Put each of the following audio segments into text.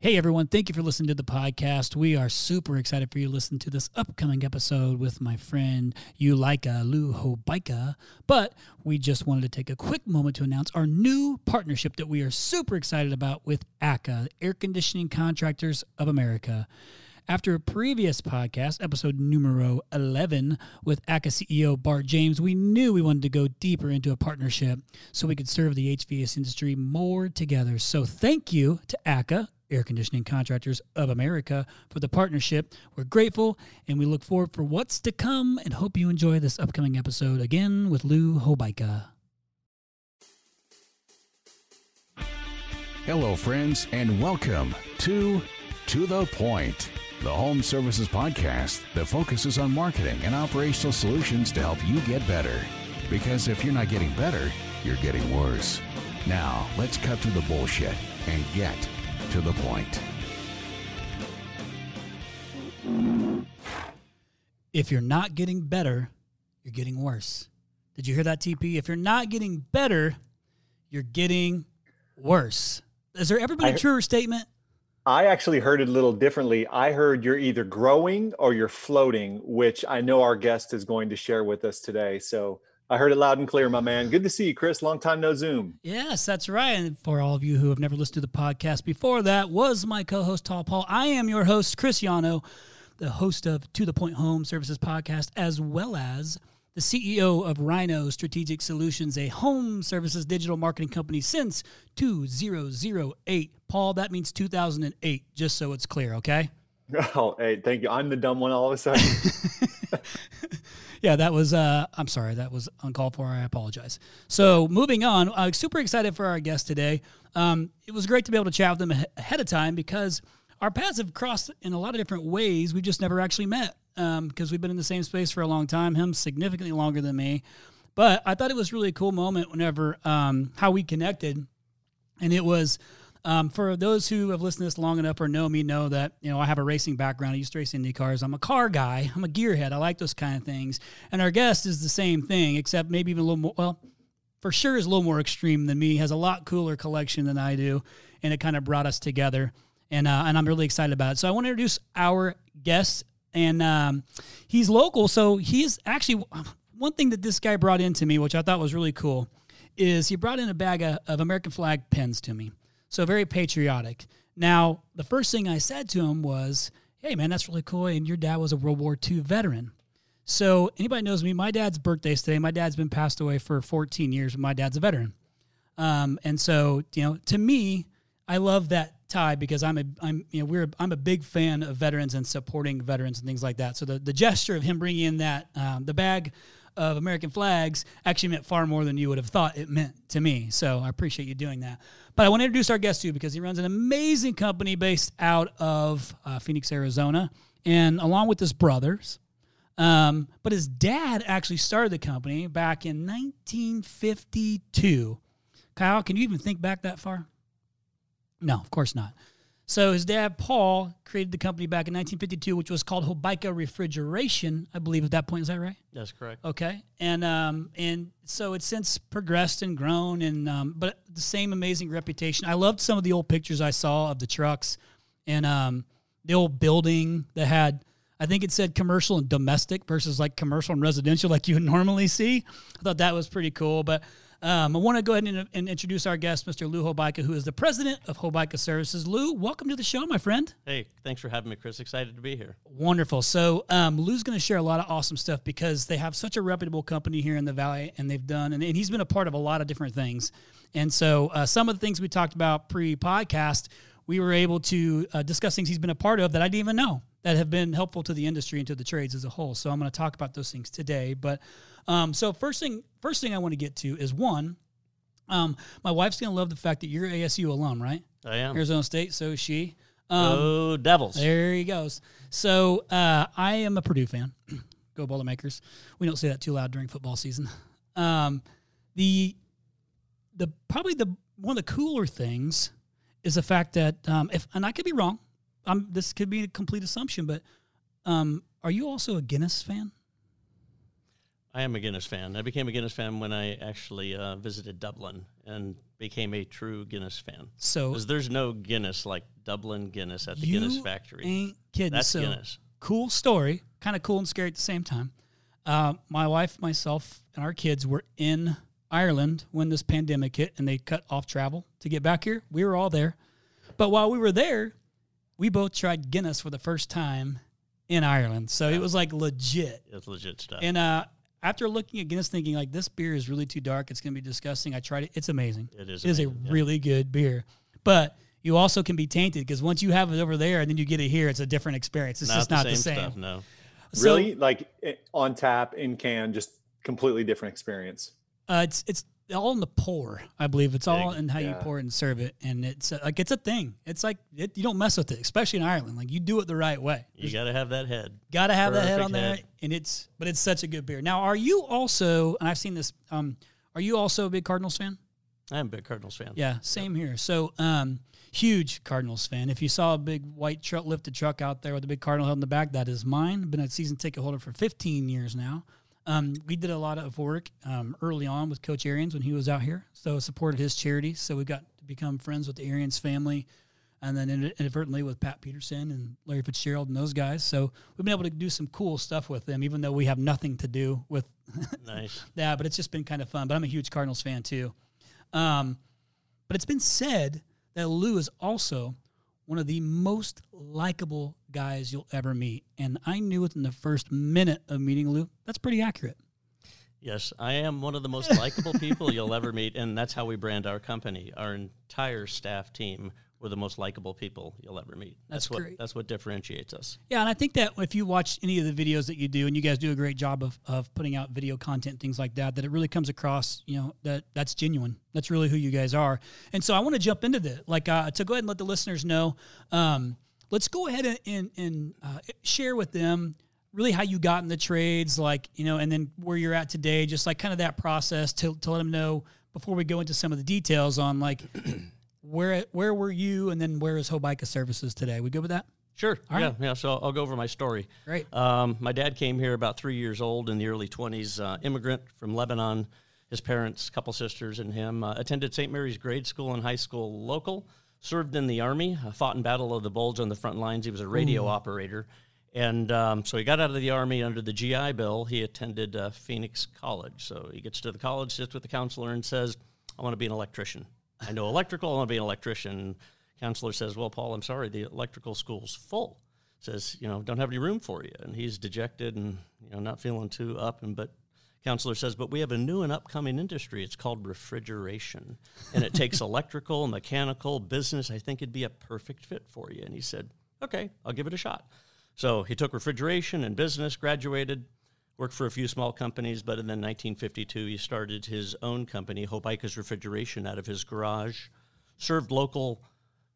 Hey, everyone. Thank you for listening to the podcast. We are super excited for you to listen to this upcoming episode with my friend Eulaika Lou Hobaica. But we just wanted to take a quick moment to announce our new partnership that we are super excited about with ACCA, Air Conditioning Contractors of America. After a previous podcast, episode numero 11, with ACCA CEO Bart James, we knew we wanted to go deeper into a partnership so we could serve the HVAC industry more together. So thank you to ACCA, Air Conditioning Contractors of America, for the partnership. We're grateful, and we look forward for what's to come and hope you enjoy this upcoming episode again with Lou Hobaica. Hello, friends, and welcome to The Point, the home services podcast that focuses on marketing and operational solutions to help you get better. Because if you're not getting better, you're getting worse. Now, let's cut through the bullshit and get to the point. If you're not getting better, you're getting worse. Did you hear that, TP? If you're not getting better, you're getting worse. Has there ever been a truer statement? I actually heard it a little differently. I heard you're either growing or you're floating, which I know our guest is going to share with us today. So I heard it loud and clear, my man. Good to see you, Chris. Long time no Zoom. Yes, that's right. And for all of you who have never listened to the podcast before, that was my co-host, Tall Paul. I am your host, Chris Yano, the host of To The Point Home Services Podcast, as well as the CEO of Rhino Strategic Solutions, a home services digital marketing company since 2008. Paul, that means 2008, just so it's clear, okay? Oh, hey, thank you. I'm the dumb one all of a sudden. Yeah, that was, I'm sorry, that was uncalled for. I apologize. So moving on, I'm super excited for our guest today. It was great to be able to chat with them ahead of time because our paths have crossed in a lot of different ways. We just never actually met because we've been in the same space for a long time, him significantly longer than me. But I thought it was really a cool moment whenever how we connected. And it was, for those who have listened to this long enough or know me, know that, you know, I have a racing background. I used to race Indy cars. I'm a car guy. I'm a gearhead. I like those kind of things. And our guest is the same thing, except maybe even a little more, well, for sure is a little more extreme than me, has a lot cooler collection than I do. And it kind of brought us together. And I'm really excited about it. So I want to introduce our guest, and he's local. So he's actually, one thing that this guy brought in to me, which I thought was really cool, is he brought in a bag of American flag pens to me. So very patriotic. Now, the first thing I said to him was, hey, man, that's really cool. And your dad was a World War II veteran. So anybody knows me, my dad's birthday's today. My dad's been passed away for 14 years, but my dad's a veteran. And so, you know, to me, I love that tie because I'm a big fan of veterans and supporting veterans and things like that. So the gesture of him bringing in that the bag of American flags actually meant far more than you would have thought it meant to me. So I appreciate you doing that. But I want to introduce our guest to you because he runs an amazing company based out of Phoenix, Arizona, and along with his brothers. But his dad actually started the company back in 1952. Kyle, can you even think back that far? No, of course not. So his dad, Paul, created the company back in 1952, which was called Hobaica Refrigeration, I believe, at that point. Is that right? That's correct. Okay. And so it's since progressed and grown, and but the same amazing reputation. I loved some of the old pictures I saw of the trucks and the old building that had, I think it said commercial and domestic versus like commercial and residential like you would normally see. I thought that was pretty cool, but... I want to go ahead and introduce our guest, Mr. Lou Hobaica, who is the president of Hobaica Services. Lou, welcome to the show, my friend. Hey, thanks for having me, Chris. Excited to be here. Wonderful. So Lou's going to share a lot of awesome stuff because they have such a reputable company here in the Valley, and they've done, and he's been a part of a lot of different things. And so some of the things we talked about pre-podcast, we were able to discuss things he's been a part of that I didn't even know that have been helpful to the industry and to the trades as a whole. So I'm going to talk about those things today. But so first thing I want to get to is one, my wife's going to love the fact that you're an ASU alum, right? I am. Arizona State, so is she. Go Devils. There he goes. So I am a Purdue fan. Go Boilermakers. We don't say that too loud during football season. Probably one of the cooler things is the fact that and I could be wrong. This could be a complete assumption, but are you also a Guinness fan? I am a Guinness fan. I became a Guinness fan when I actually visited Dublin and became a true Guinness fan. So, because there's no Guinness like Dublin Guinness at the Guinness factory. Ain't kidding. That's so Guinness. Cool story. Kind of cool and scary at the same time. My wife, myself, and our kids were in Ireland when this pandemic hit, and they cut off travel to get back here. We were all there. But while we were there, we both tried Guinness for the first time in Ireland. So it was like legit. It's legit stuff. And after looking at Guinness, thinking like, this beer is really too dark. It's going to be disgusting. I tried it. It's amazing. It is a really good beer. But you also can be tainted, because once you have it over there and then you get it here, it's a different experience. It's just not the same. Stuff, no. So, really? Like on tap, in can, just completely different experience. It's all in the pour, I believe. It's all in how you pour it and serve it. And it's like, it's a thing. It's like, you don't mess with it, especially in Ireland. Like, you do it the right way. You got to have that head. Got to have that head on there. And but it's such a good beer. Now, are you also, and I've seen this, are you also a big Cardinals fan? I'm a big Cardinals fan. Yeah, same here. So, huge Cardinals fan. If you saw a big white truck, lifted truck out there with a big Cardinal head in the back, that is mine. Been a season ticket holder for 15 years now. We did a lot of work early on with Coach Arians when he was out here, so supported his charity. So we got to become friends with the Arians family, and then inadvertently with Pat Peterson and Larry Fitzgerald and those guys. So we've been able to do some cool stuff with them, even though we have nothing to do with that. But it's just been kind of fun. But I'm a huge Cardinals fan too. But it's been said that Lou is also one of the most likable guys you'll ever meet. And I knew within the first minute of meeting Lou, that's pretty accurate. Yes, I am one of the most likable people you'll ever meet, and that's how we brand our company. Our entire staff team were the most likable people you'll ever meet. That's what differentiates us. Yeah, and I think that if you watch any of the videos that you do, and you guys do a great job of putting out video content, things like that, that it really comes across, you know, that's genuine. That's really who you guys are. And so I want to jump into that. Like, to go ahead and let the listeners know, let's go ahead and share with them really how you got in the trades, like, you know, and then where you're at today, just like kind of that process to let them know before we go into some of the details on like where were you, and then where is Hobaica Services today? We good with that? Sure. All right. Yeah. So I'll go over my story. Great. My dad came here about 3 years old in the early 20s, immigrant from Lebanon. His parents, couple sisters, and him attended St. Mary's grade school and high school local, served in the Army, fought in Battle of the Bulge on the front lines. He was a radio operator. And so he got out of the Army under the GI Bill. He attended Phoenix College. So he gets to the college, sits with the counselor, and says, I want to be an electrician. I know electrical, I want to be an electrician. Counselor says, well, Paul, I'm sorry, the electrical school's full. Says, you know, don't have any room for you. And he's dejected and, you know, not feeling too up. And but counselor says, but we have a new and upcoming industry. It's called refrigeration. And it takes electrical, mechanical, business. I think it'd be a perfect fit for you. And he said, okay, I'll give it a shot. So he took refrigeration and business, graduated, worked for a few small companies, but in then 1952, he started his own company, Hobaica's Refrigeration, out of his garage, served local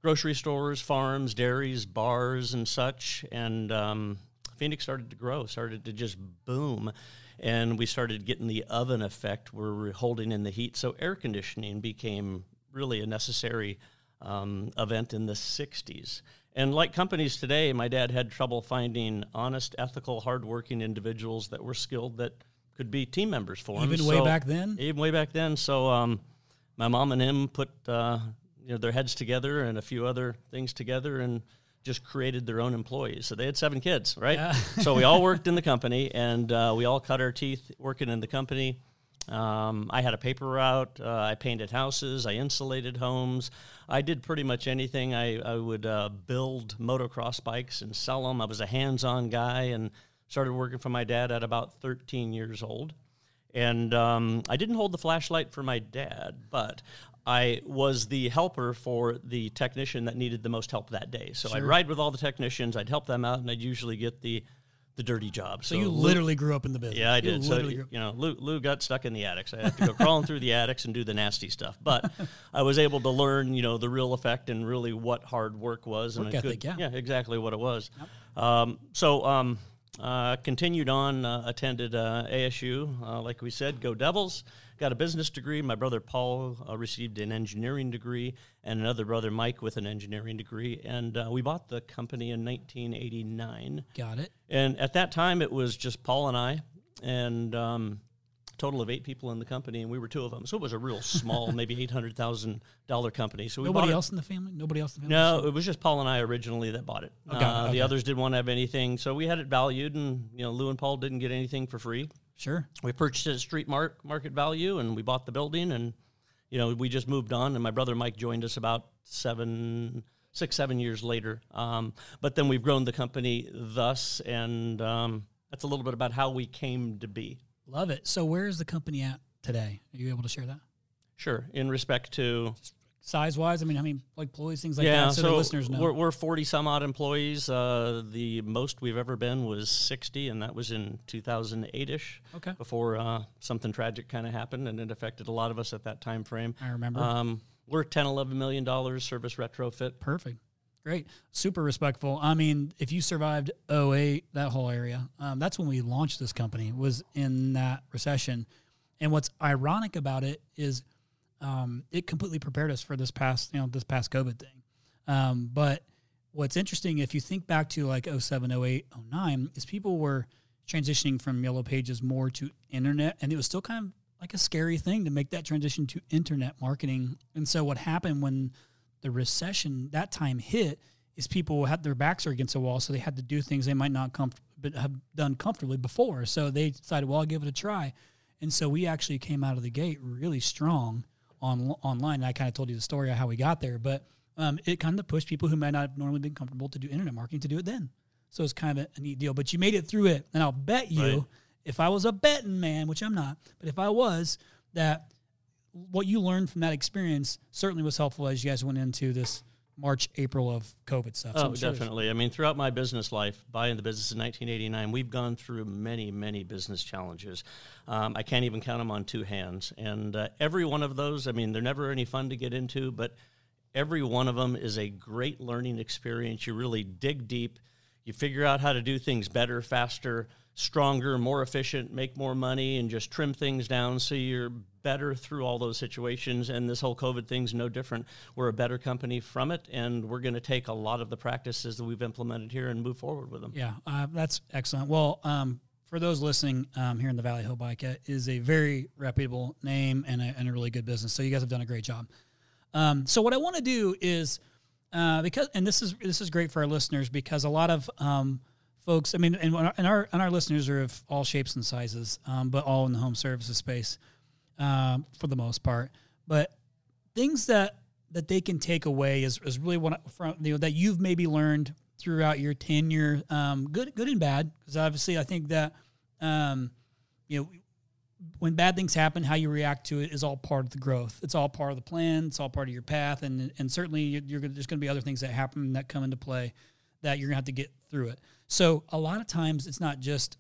grocery stores, farms, dairies, bars, and such, and Phoenix started to grow, started to just boom, and we started getting the oven effect. We were holding in the heat, so air conditioning became really a necessary event in the 60s. And like companies today, my dad had trouble finding honest, ethical, hardworking individuals that were skilled that could be team members for him. Even way back then? Even way back then. So my mom and him put their heads together and a few other things together and just created their own employees. So they had 7 kids, right? Yeah. So we all worked in the company, and we all cut our teeth working in the company. I had a paper route, I painted houses, I insulated homes, I did pretty much anything. I would build motocross bikes and sell them. I was a hands-on guy and started working for my dad at about 13 years old. And I didn't hold the flashlight for my dad, but I was the helper for the technician that needed the most help that day. So sure. I'd ride with all the technicians, I'd help them out, and I'd usually get the dirty job. So you literally grew up in the business. Yeah, I did. So, you know, Lou got stuck in the attics. I had to go crawling through the attics and do the nasty stuff. But I was able to learn, you know, the real effect and really what hard work was. Work ethic, yeah. Yeah, exactly what it was. Yep. Continued on, attended ASU. Like we said, go Devils. Got a business degree. My brother Paul received an engineering degree, and another brother Mike with an engineering degree. And we bought the company in 1989. Got it. And at that time, it was just Paul and I. And total of 8 people in the company, and we were 2 of them. So it was a real small, maybe $800,000 company. So we Nobody else in the family? No, it was just Paul and I originally that bought it. Okay, okay. The others didn't want to have anything. So we had it valued, and you know, Lou and Paul didn't get anything for free. Sure. We purchased it at street market value, and we bought the building, and you know, we just moved on, and my brother Mike joined us about 6, 7 years later. But then we've grown the company thus, and that's a little bit about how we came to be. Love it. So where is the company at today? Are you able to share that? Sure. In respect to? Size-wise, I mean, how many employees, things like that, so the listeners know. We're 40-some-odd employees. The most we've ever been was 60, and that was in 2008-ish, okay, before something tragic kind of happened, and it affected a lot of us at that time frame. I remember. We're $10, $11 million service retrofit. Perfect. Great. Super respectful. I mean, if you survived 08, that whole area, that's when we launched this company, was in that recession. And what's ironic about it is it completely prepared us for this past COVID thing. But what's interesting, if you think back to like 07, 08, 09, is people were transitioning from Yellow Pages more to internet. And it was still kind of like a scary thing to make that transition to internet marketing. And so what happened when the recession that time hit is people had their backs are against the wall. So they had to do things they might not have done comfortably before. So they decided, well, I'll give it a try. And so we actually came out of the gate really strong online. And I kind of told you the story of how we got there, but it kind of pushed people who might not have normally been comfortable to do internet marketing to do it then. So it's kind of a neat deal, but you made it through it. And I'll bet you, right, if I was a betting man, which I'm not, but if I was, that what you learned from that experience certainly was helpful as you guys went into this March, April of COVID stuff. So definitely. I mean, throughout my business life, buying the business in 1989, we've gone through many, many business challenges. I can't even count them on 2 hands. And every one of those, I mean, they're never any fun to get into, but every one of them is a great learning experience. You really dig deep. You figure out how to do things better, faster, stronger, more efficient, make more money, and just trim things down so you're better through all those situations. And this whole COVID thing's no different. We're a better company from it, and we're going to take a lot of the practices that we've implemented here and move forward with them. Yeah, that's excellent. Well, for those listening here in the Valley, Hobaica is a very reputable name and a really good business. So you guys have done a great job. So what I want to do is, because this is great for our listeners, because a lot of folks, I mean, and our listeners are of all shapes and sizes, but all in the home services space for the most part. But things that they can take away is really what from that you've maybe learned throughout your tenure, good and bad, because obviously I think that when bad things happen, how you react to it is all part of the growth. It's all part of the plan. It's all part of your path, and certainly there's going to be other things that happen that come into play that you're going to have to get through it. So a lot of times it's not just,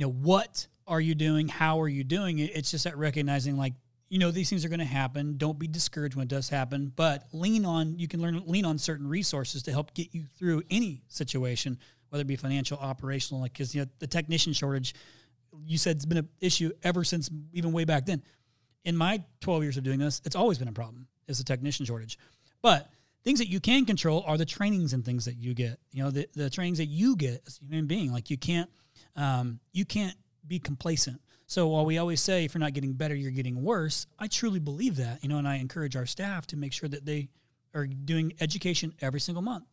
what are you doing? How are you doing it? It's just that recognizing these things are going to happen. Don't be discouraged when it does happen, but you can lean on certain resources to help get you through any situation, whether it be financial, operational, because the technician shortage, you said it's been an issue ever since even way back then. In my 12 years of doing this, it's always been a problem, is the technician shortage. But things that you can control are the trainings and things that you get. The trainings that you get as a human being. Like you can't be complacent. So while we always say, if you're not getting better, you're getting worse, I truly believe that, and I encourage our staff to make sure that they are doing education every single month.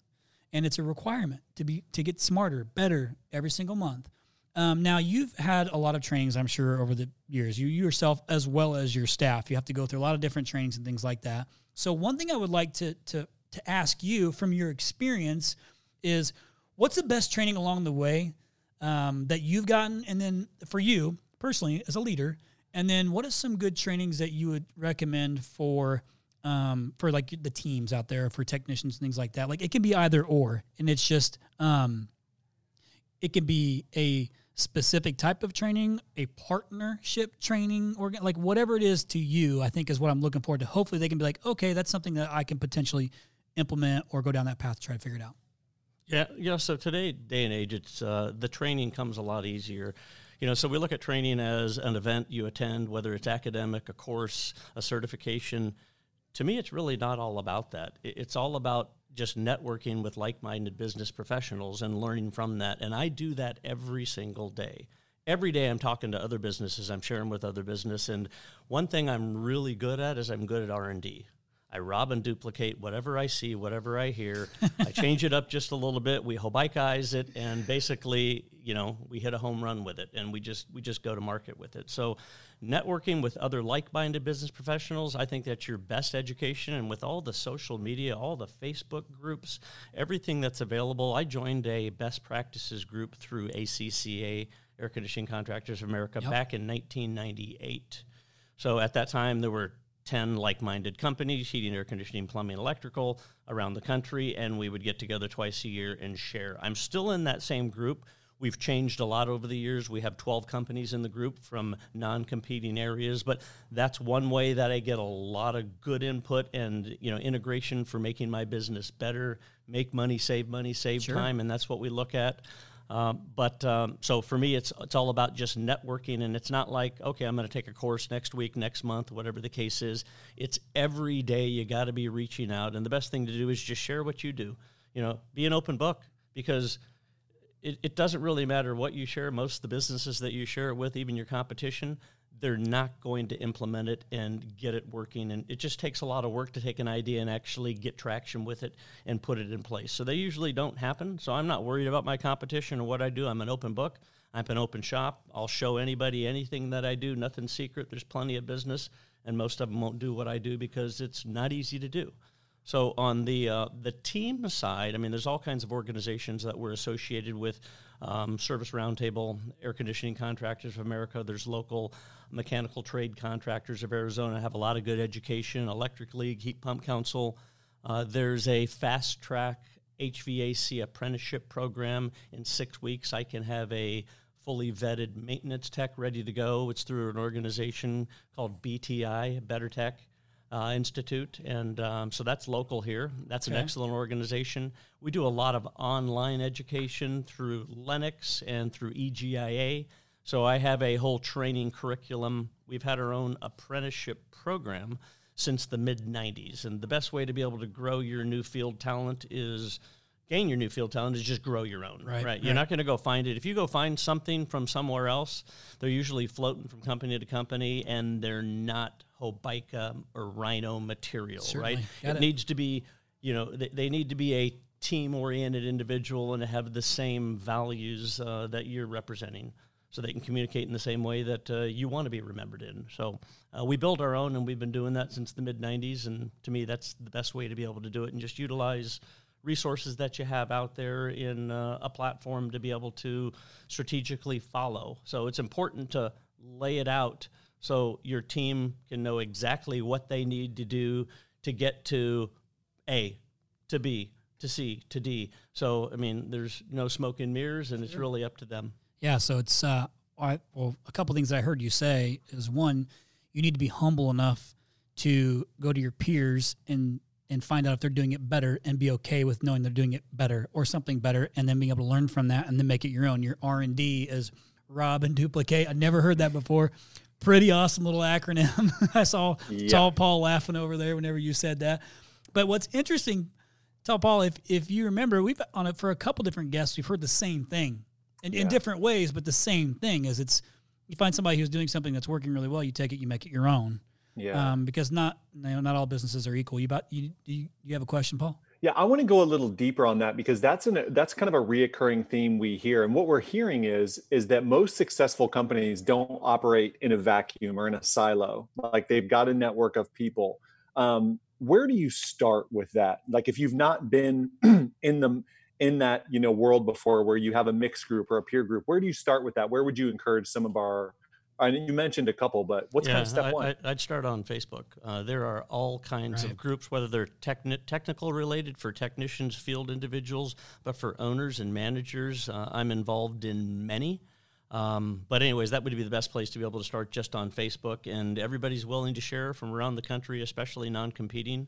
And it's a requirement to get smarter, better every single month. Now, you've had a lot of trainings, I'm sure, over the years, you yourself as well as your staff. You have to go through a lot of different trainings and things like that. So one thing I would like to ask you from your experience is, what's the best training along the way that you've gotten? And then for you personally as a leader, and then what are some good trainings that you would recommend for like the teams out there, for technicians, things like that? Like, it can be either or, and it's just, it can be a specific type of training, a partnership training, or like whatever it is to you, I think is what I'm looking forward to. Hopefully they can be like, okay, that's something that I can potentially implement or go down that path to try to figure it out. Yeah. So today, day and age, it's the training comes a lot easier. So we look at training as an event you attend, whether it's academic, a course, a certification. To me, it's really not all about that. It's all about just networking with like-minded business professionals and learning from that. And I do that every single day. every day I'm talking to other businesses, I'm sharing with other business, and one thing I'm really good at is I'm good at R&D. I rob and duplicate whatever I see, whatever I hear. I change it up just a little bit. We Hobaicanize it, and basically, you know, we hit a home run with it, and we just go to market with it. So networking with other like-minded business professionals, I think that's your best education. And with all the social media, all the Facebook groups, everything that's available, I joined a best practices group through ACCA, Air Conditioning Contractors of America, back in 1998. So at that time, there were 10 like-minded companies, heating, air conditioning, plumbing, electrical, around the country, and we would get together twice a year and share. I'm still in that same group. We've changed a lot over the years. We have 12 companies in the group from non-competing areas, but that's one way that I get a lot of good input and, you know, integration for making my business better, make money, save time, and that's what we look at. So for me, it's all about just networking, and it's not like, okay, I'm going to take a course next week, next month, whatever the case is. It's every day you got to be reaching out, and the best thing to do is just share what you do. You know, be an open book, because it doesn't really matter what you share. Most of the businesses that you share it with, even your competition, they're not going to implement it and get it working. And it just takes a lot of work to take an idea and actually get traction with it and put it in place. So they usually don't happen. So I'm not worried about my competition or what I do. I'm an open book. I'm an open shop. I'll show anybody anything that I do. Nothing secret. There's plenty of business, and most of them won't do what I do because it's not easy to do. So on the team side, I mean, there's all kinds of organizations that we're associated with, Service Roundtable, Air Conditioning Contractors of America. There's local mechanical trade contractors of Arizona have a lot of good education, Electric League, Heat Pump Council. There's a fast-track HVAC apprenticeship program. In 6 weeks, I can have a fully vetted maintenance tech ready to go. It's through an organization called BTI, Better Tech Institute, and so that's local here. That's an excellent organization. We do a lot of online education through Lennox and through EGIA, so I have a whole training curriculum. We've had our own apprenticeship program since the mid-90s, and the best way to be able to grow your new field talent is just grow your own, right? You're not going to go find it. If you go find something from somewhere else, they're usually floating from company to company, and they're not Hobaica or Rhino material, right? It needs to be, you know, they need to be a team-oriented individual and have the same values that you're representing, so they can communicate in the same way that you want to be remembered in. So we build our own, and we've been doing that since the mid-90s, and to me, that's the best way to be able to do it, and just utilize resources that you have out there in a platform to be able to strategically follow. So it's important to lay it out so your team can know exactly what they need to do to get to A, to B, to C, to D. So, I mean, there's no smoke and mirrors, and it's really up to them. Yeah, so it's, a couple things that I heard you say is, one, you need to be humble enough to go to your peers and find out if they're doing it better and be okay with knowing they're doing it better or something better, and then being able to learn from that and then make it your own. Your R&D is rob and duplicate. I've never heard that before. Pretty awesome little acronym. I saw Tall Paul laughing over there whenever you said that. But what's interesting, Tall Paul, if you remember, we've on it for a couple different guests, we've heard the same thing in different ways, but the same thing is you find somebody who's doing something that's working really well, you take it, you make it your own. Yeah. Because not all businesses are equal. You have a question, Paul? Yeah, I want to go a little deeper on that, because that's kind of a reoccurring theme we hear. And what we're hearing is that most successful companies don't operate in a vacuum or in a silo. Like, they've got a network of people. Where do you start with that? Like, if you've not been in that, you know, world before where you have a mixed group or a peer group, where do you start with that? Where would you encourage some of our— you mentioned a couple, but what's kind of step one? I'd start on Facebook. There are all kinds of groups, whether they're technical related for technicians, field individuals, but for owners and managers, I'm involved in many. But anyways, that would be the best place to be able to start, just on Facebook. And everybody's willing to share from around the country, especially non-competing.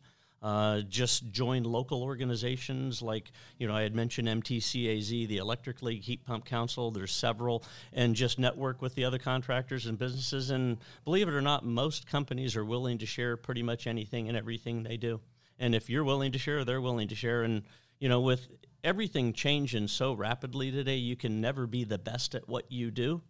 Just join local organizations like, you know, I had mentioned MTCAZ, the Electric League, Heat Pump Council. There's several, and just network with the other contractors and businesses. And believe it or not, most companies are willing to share pretty much anything and everything they do. And if you're willing to share, they're willing to share. And, you know, with everything changing so rapidly today, you can never be the best at what you do.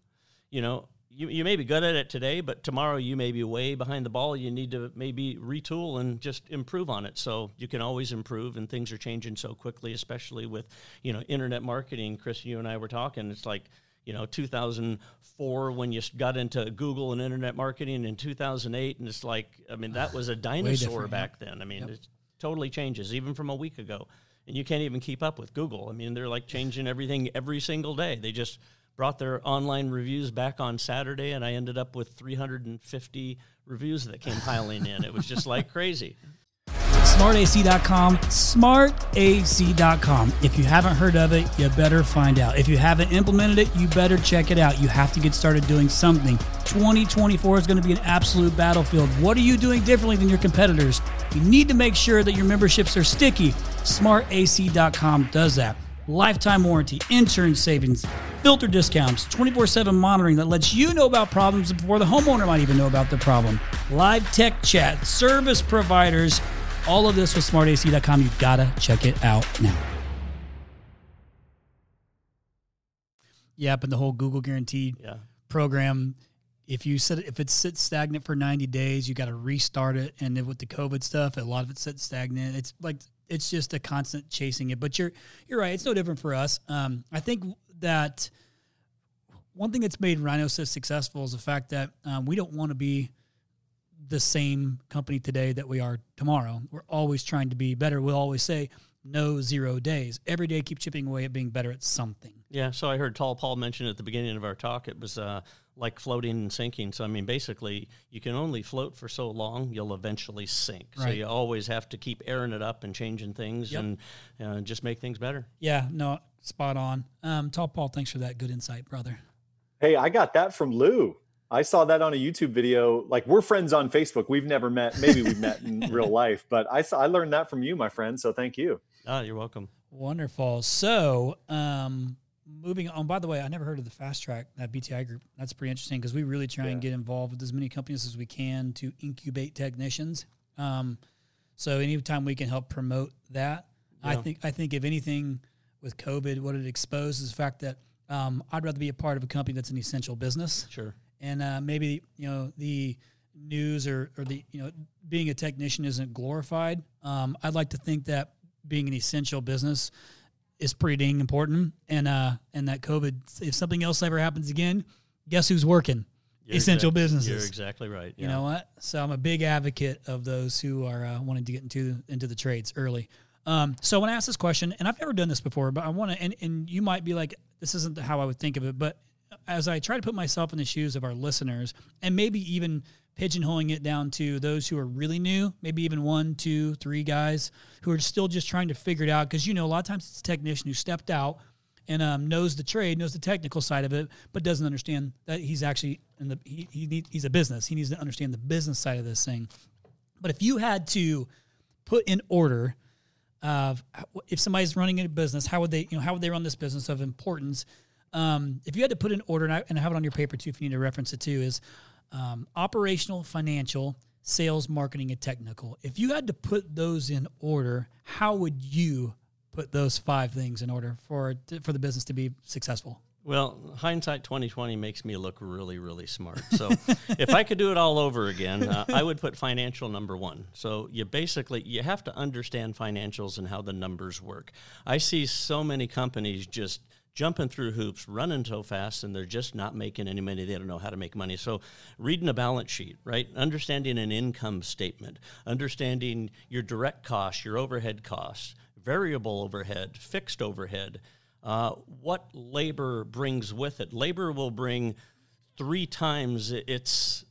you know, you may be good at it today, but tomorrow you may be way behind the ball. You need to maybe retool and just improve on it. So you can always improve, and things are changing so quickly, especially with, you know, internet marketing. Chris, you and I were talking. It's like, you know, 2004 when you got into Google and internet marketing, in 2008. And it's like, I mean, that was a dinosaur back then. I mean, It totally changes even from a week ago. And you can't even keep up with Google. I mean, they're like changing everything every single day. They just brought their online reviews back on Saturday, and I ended up with 350 reviews that came piling in. It was just like crazy. SmartAC.com, SmartAC.com. If you haven't heard of it, you better find out. If you haven't implemented it, you better check it out. You have to get started doing something. 2024 is going to be an absolute battlefield. What are you doing differently than your competitors? You need to make sure that your memberships are sticky. SmartAC.com does that. Lifetime warranty, insurance savings, filter discounts, 24/7 monitoring that lets you know about problems before the homeowner might even know about the problem, live tech chat, service providers, all of this with SmartAC.com. You gotta check it out now. Yep, and the whole Google guaranteed program. If it sits stagnant for 90 days, you got to restart it. And then with the COVID stuff, a lot of it sits stagnant. It's like it's just a constant chasing it. But you're right. It's no different for us. I think that one thing that's made Rhino so successful is the fact that we don't want to be the same company today that we are tomorrow. We're always trying to be better. We'll always say, no 0 days. Every day, keep chipping away at being better at something. Yeah, so I heard Tall Paul mention at the beginning of our talk, it was like floating and sinking. So, I mean, basically, you can only float for so long, you'll eventually sink. Right. So you always have to keep airing it up and changing things and just make things better. Yeah, no, spot on. Tall Paul, thanks for that good insight, brother. Hey, I got that from Lou. I saw that on a YouTube video. Like, we're friends on Facebook. We've never met. Maybe we've met in real life, but I learned that from you, my friend. So thank you. Oh, you're welcome. Wonderful. So moving on, by the way, I never heard of the Fast Track, that BTI group. That's pretty interesting because we really try and get involved with as many companies as we can to incubate technicians. So anytime we can help promote that, I think if anything with COVID, what it exposed is the fact that I'd rather be a part of a company that's an essential business. Sure. And maybe, you know, the news or the, you know, being a technician isn't glorified. I'd like to think that being an essential business is pretty dang important. And that COVID, if something else ever happens again, guess who's working? Essential businesses. You're exactly right. Yeah. You know what? So I'm a big advocate of those who are wanting to get into the trades early. So when I ask this question, and I've never done this before, but I want to, and you might be like, this isn't how I would think of it, but as I try to put myself in the shoes of our listeners and maybe even pigeonholing it down to those who are really new, maybe even 1, 2, 3 guys who are still just trying to figure it out. Cause you know, a lot of times it's a technician who stepped out and knows the trade, knows the technical side of it, but doesn't understand that he's actually he's a business. He needs to understand the business side of this thing. But if you had to put in order of if somebody's running a business, how would they run this business of importance? If you had to put an order, and I have it on your paper too, if you need to reference it too, is operational, financial, sales, marketing, and technical. If you had to put those in order, how would you put those 5 things in order for the business to be successful? Well, hindsight 2020 makes me look really, really smart. So if I could do it all over again, I would put financial number 1. So you have to understand financials and how the numbers work. I see so many companies just jumping through hoops, running so fast, and they're just not making any money. They don't know how to make money. So reading a balance sheet, right? Understanding an income statement, understanding your direct costs, your overhead costs, variable overhead, fixed overhead, what labor brings with it. Labor will bring 3 times its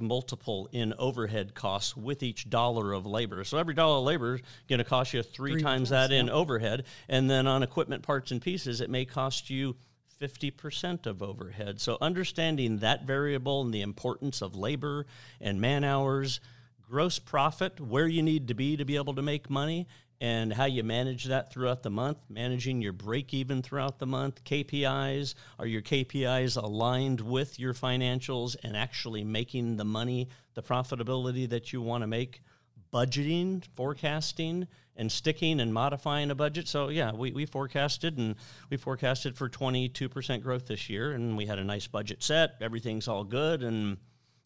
multiple in overhead costs with each dollar of labor. So every dollar of labor is going to cost you three times that in overhead. And then on equipment parts and pieces, it may cost you 50% of overhead. So understanding that variable and the importance of labor and man hours, gross profit, where you need to be able to make money, and how you manage that throughout the month, managing your break-even throughout the month, KPIs, are your KPIs aligned with your financials and actually making the money, the profitability that you want to make? budgeting, forecasting, and sticking and modifying a budget. So yeah, we forecasted for 22% growth this year, and we had a nice budget set. Everything's all good, and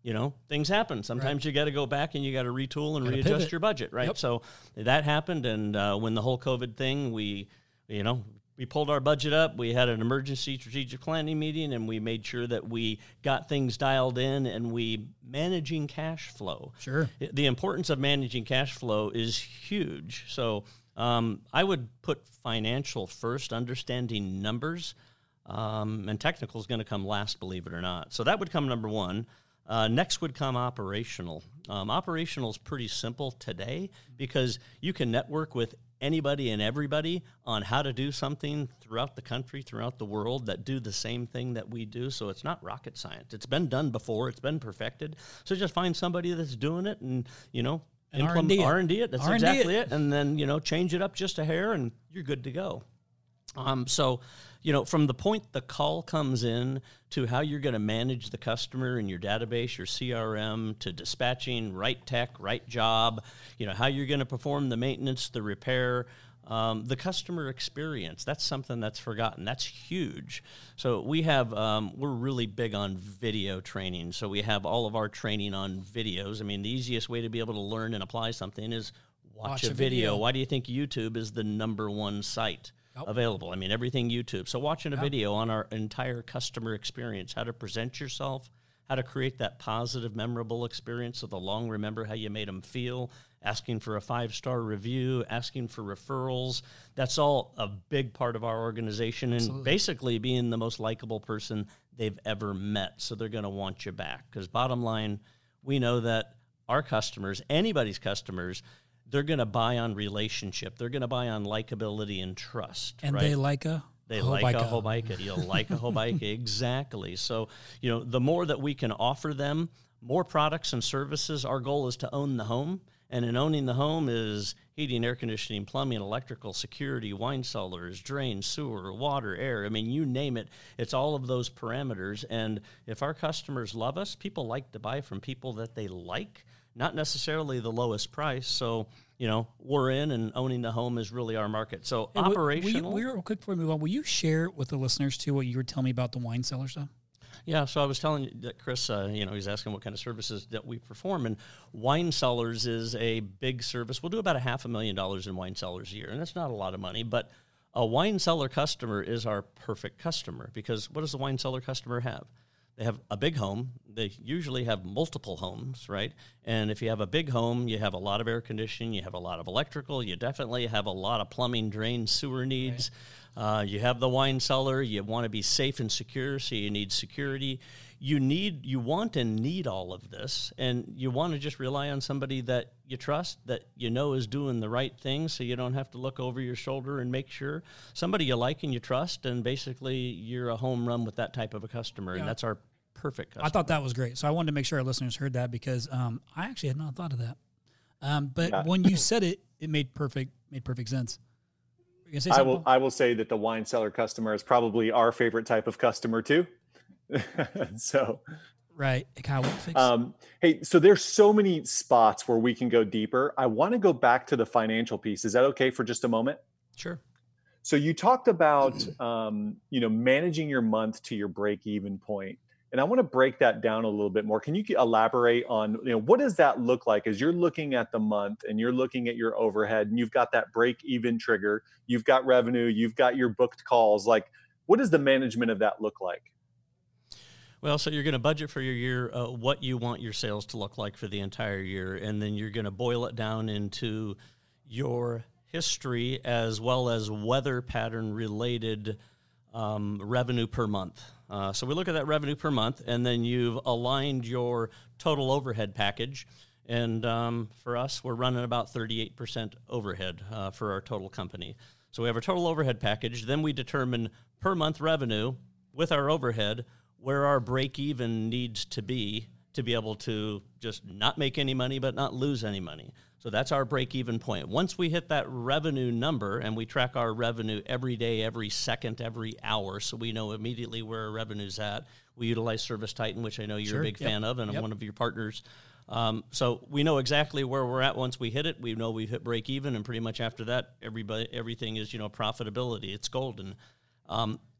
you know, things happen. Sometimes right. You got to go back and you got to retool and readjust pivot. Your budget, right? Yep. So that happened, and when the whole COVID thing, we pulled our budget up. We had an emergency strategic planning meeting, and we made sure that we got things dialed in, and we managing cash flow. Sure. The importance of managing cash flow is huge. So I would put financial first, understanding numbers, and technical is going to come last, believe it or not. So that would come number one. Next would come operational. Operational is pretty simple today because you can network with anybody and everybody on how to do something throughout the country, throughout the world that do the same thing that we do. So it's not rocket science. It's been done before. It's been perfected. So just find somebody that's doing it and, you know, implement R&D it. That's exactly it. And then, you know, change it up just a hair and you're good to go. So, you know, from the point the call comes in to how you're going to manage the customer and your database, your CRM, to dispatching, right tech, right job, you know, how you're going to perform the maintenance, the repair, the customer experience, that's something that's forgotten. That's huge. So we have, we're really big on video training. So we have all of our training on videos. I mean, the easiest way to be able to learn and apply something is watch a video. Why do you think YouTube is the #1 site? Nope. Available. I mean, everything YouTube. So watching a video on our entire customer experience, how to present yourself, how to create that positive, memorable experience so they'll long remember how you made them feel, asking for a 5-star review, asking for referrals. That's all a big part of our organization and basically being the most likable person they've ever met. So they're going to want you back because bottom line, we know that our customers, anybody's customers, they're going to buy on relationship. They're going to buy on likability and trust. And right? They like a Hobaica. You'll like a Hobaica. Exactly. So, you know, the more that we can offer them, more products and services, our goal is to own the home. And in owning the home is heating, air conditioning, plumbing, electrical, security, wine cellars, drain, sewer, water, air. I mean, you name it. It's all of those parameters. And if our customers love us, people like to buy from people that they like. Not necessarily the lowest price. So, you know, we're in and owning the home is really our market. So hey, operational. Real quick before we move on, will you share with the listeners, too, what you were telling me about the wine cellar stuff? Yeah, so I was telling you that Chris, you know, he's asking what kind of services that we perform. And wine cellars is a big service. We'll do about $500,000 in wine cellars a year. And that's not a lot of money. But a wine cellar customer is our perfect customer because what does the wine cellar customer have? They have a big home. They usually have multiple homes, right? And if you have a big home, you have a lot of air conditioning, you have a lot of electrical, you definitely have a lot of plumbing, drain, sewer needs. Right. You have the wine cellar. You want to be safe and secure, so you need security. You want and need all of this, and you want to just rely on somebody that you trust, that you know is doing the right thing, so you don't have to look over your shoulder and make sure. Somebody you like and you trust, and basically you're a home run with that type of a customer, and that's our perfect customer. I thought that was great, so I wanted to make sure our listeners heard that because I actually had not thought of that. But when you said it, it made perfect sense. Were you gonna say something? I will say that the wine cellar customer is probably our favorite type of customer, too. So, right. Hey, so there's so many spots where we can go deeper. I want to go back to the financial piece. Is that okay for just a moment? Sure. So you talked about, you know, managing your month to your break-even point. And I want to break that down a little bit more. Can you elaborate on, you know, what does that look like as you're looking at the month and you're looking at your overhead and you've got that break-even trigger, you've got revenue, you've got your booked calls. Like, what does the management of that look like? Well, so you're going to budget for your year, what you want your sales to look like for the entire year, and then you're going to boil it down into your history as well as weather pattern-related revenue per month. So we look at that revenue per month, and then you've aligned your total overhead package. And for us, we're running about 38% overhead for our total company. So we have our total overhead package. Then we determine per month revenue with our overhead where our break-even needs to be able to just not make any money but not lose any money. So that's our break-even point. Once we hit that revenue number, and we track our revenue every day, every second, every hour, so we know immediately where our revenue's at. We utilize ServiceTitan, which I know you're a big fan of, and I'm one of your partners So we know exactly where we're at once we hit it. We know we've hit break even, and pretty much after that, everything is, profitability. It's golden.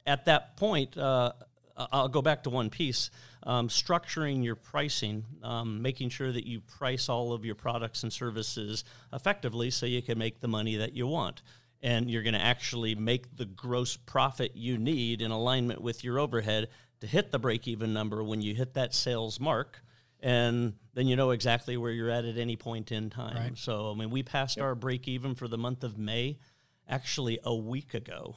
At that point, I'll go back to one piece, structuring your pricing, making sure that you price all of your products and services effectively so you can make the money that you want. And you're going to actually make the gross profit you need in alignment with your overhead to hit the break-even number when you hit that sales mark. And then you know exactly where you're at any point in time. Right. So, we passed our break-even for the month of May actually a week ago.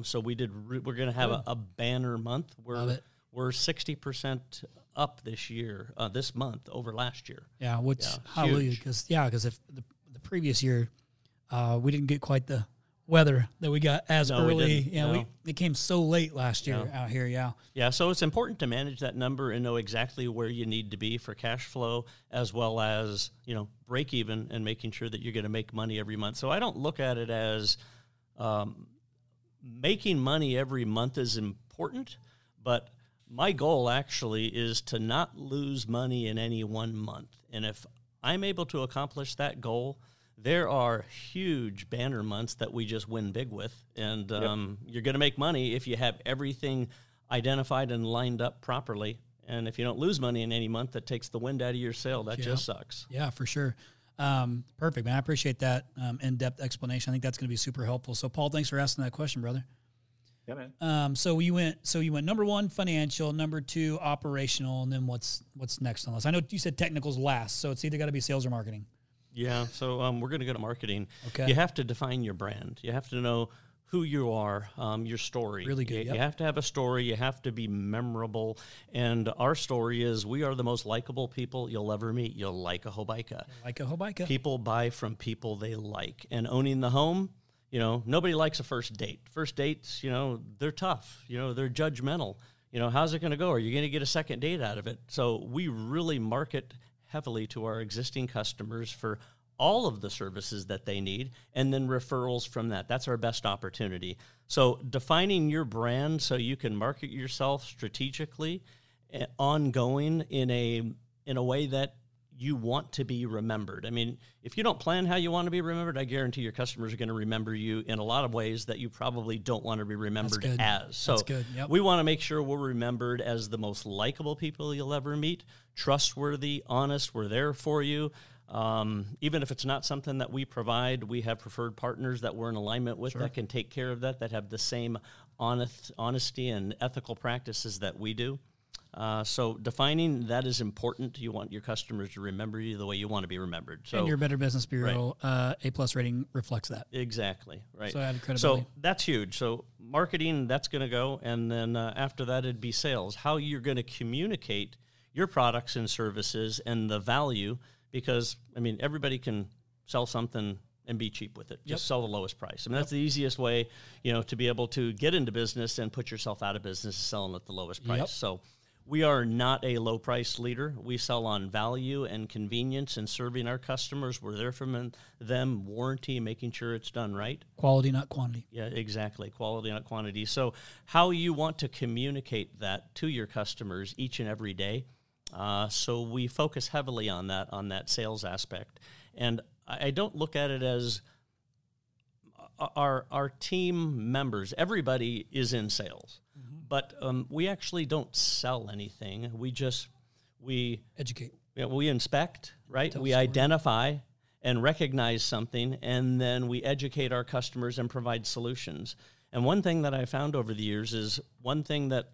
So we're going to have a banner month. We're 60% up this month over last year. Yeah, which, hallelujah, because if the previous year we didn't get quite the weather that we got early. It came so late last year out here. Yeah. So it's important to manage that number and know exactly where you need to be for cash flow, as well as, break even and making sure that you're going to make money every month. So I don't look at it as making money every month is important, but my goal actually is to not lose money in any one month. And if I'm able to accomplish that goal, there are huge banner months that we just win big with, and you're going to make money if you have everything identified and lined up properly. And if you don't lose money in any month, that takes the wind out of your sail. That just sucks. Yeah, for sure. Perfect, man. I appreciate that in-depth explanation. I think that's going to be super helpful. So, Paul, thanks for asking that question, brother. Yeah, man. So you went number one, financial, number two, operational, and then what's next on this? I know you said technical's last, so it's either got to be sales or marketing. Yeah, so we're going to go to marketing. Okay. You have to define your brand. You have to know who you are, your story. Really good. You have to have a story. You have to be memorable. And our story is we are the most likable people you'll ever meet. You'll like a Hobaica. People buy from people they like. And owning the home, nobody likes a first date. First dates, they're tough. They're judgmental. How's it going to go? Are you going to get a second date out of it? So we really market heavily to our existing customers for all of the services that they need, and then referrals from that. That's our best opportunity. So defining your brand so you can market yourself strategically, ongoing in a way that you want to be remembered. If you don't plan how you want to be remembered, I guarantee your customers are going to remember you in a lot of ways that you probably don't want to be remembered as. So we want to make sure we're remembered as the most likable people you'll ever meet, trustworthy, honest, we're there for you. Even if it's not something that we provide, we have preferred partners that we're in alignment with that can take care of that have the same honesty and ethical practices that we do. So defining that is important. You want your customers to remember you the way you want to be remembered. So, and your Better Business Bureau A+ rating reflects that. Exactly, right. So that's huge. So marketing, that's going to go, and then after that it'd be sales. How you're going to communicate your products and services and the value, because, everybody can sell something and be cheap with it. Just sell the lowest price. That's the easiest way, to be able to get into business and put yourself out of business selling at the lowest price. So we are not a low price leader. We sell on value and convenience and serving our customers. We're there for them, warranty, making sure it's done right. Quality, not quantity. Yeah, exactly. Quality, not quantity. So how you want to communicate that to your customers each and every day. So we focus heavily on that sales aspect. And I don't look at it as our team members. Everybody is in sales. But we actually don't sell anything. We educate. We inspect, right? We identify and recognize something, and then we educate our customers and provide solutions. And one thing that I found over the years is one thing that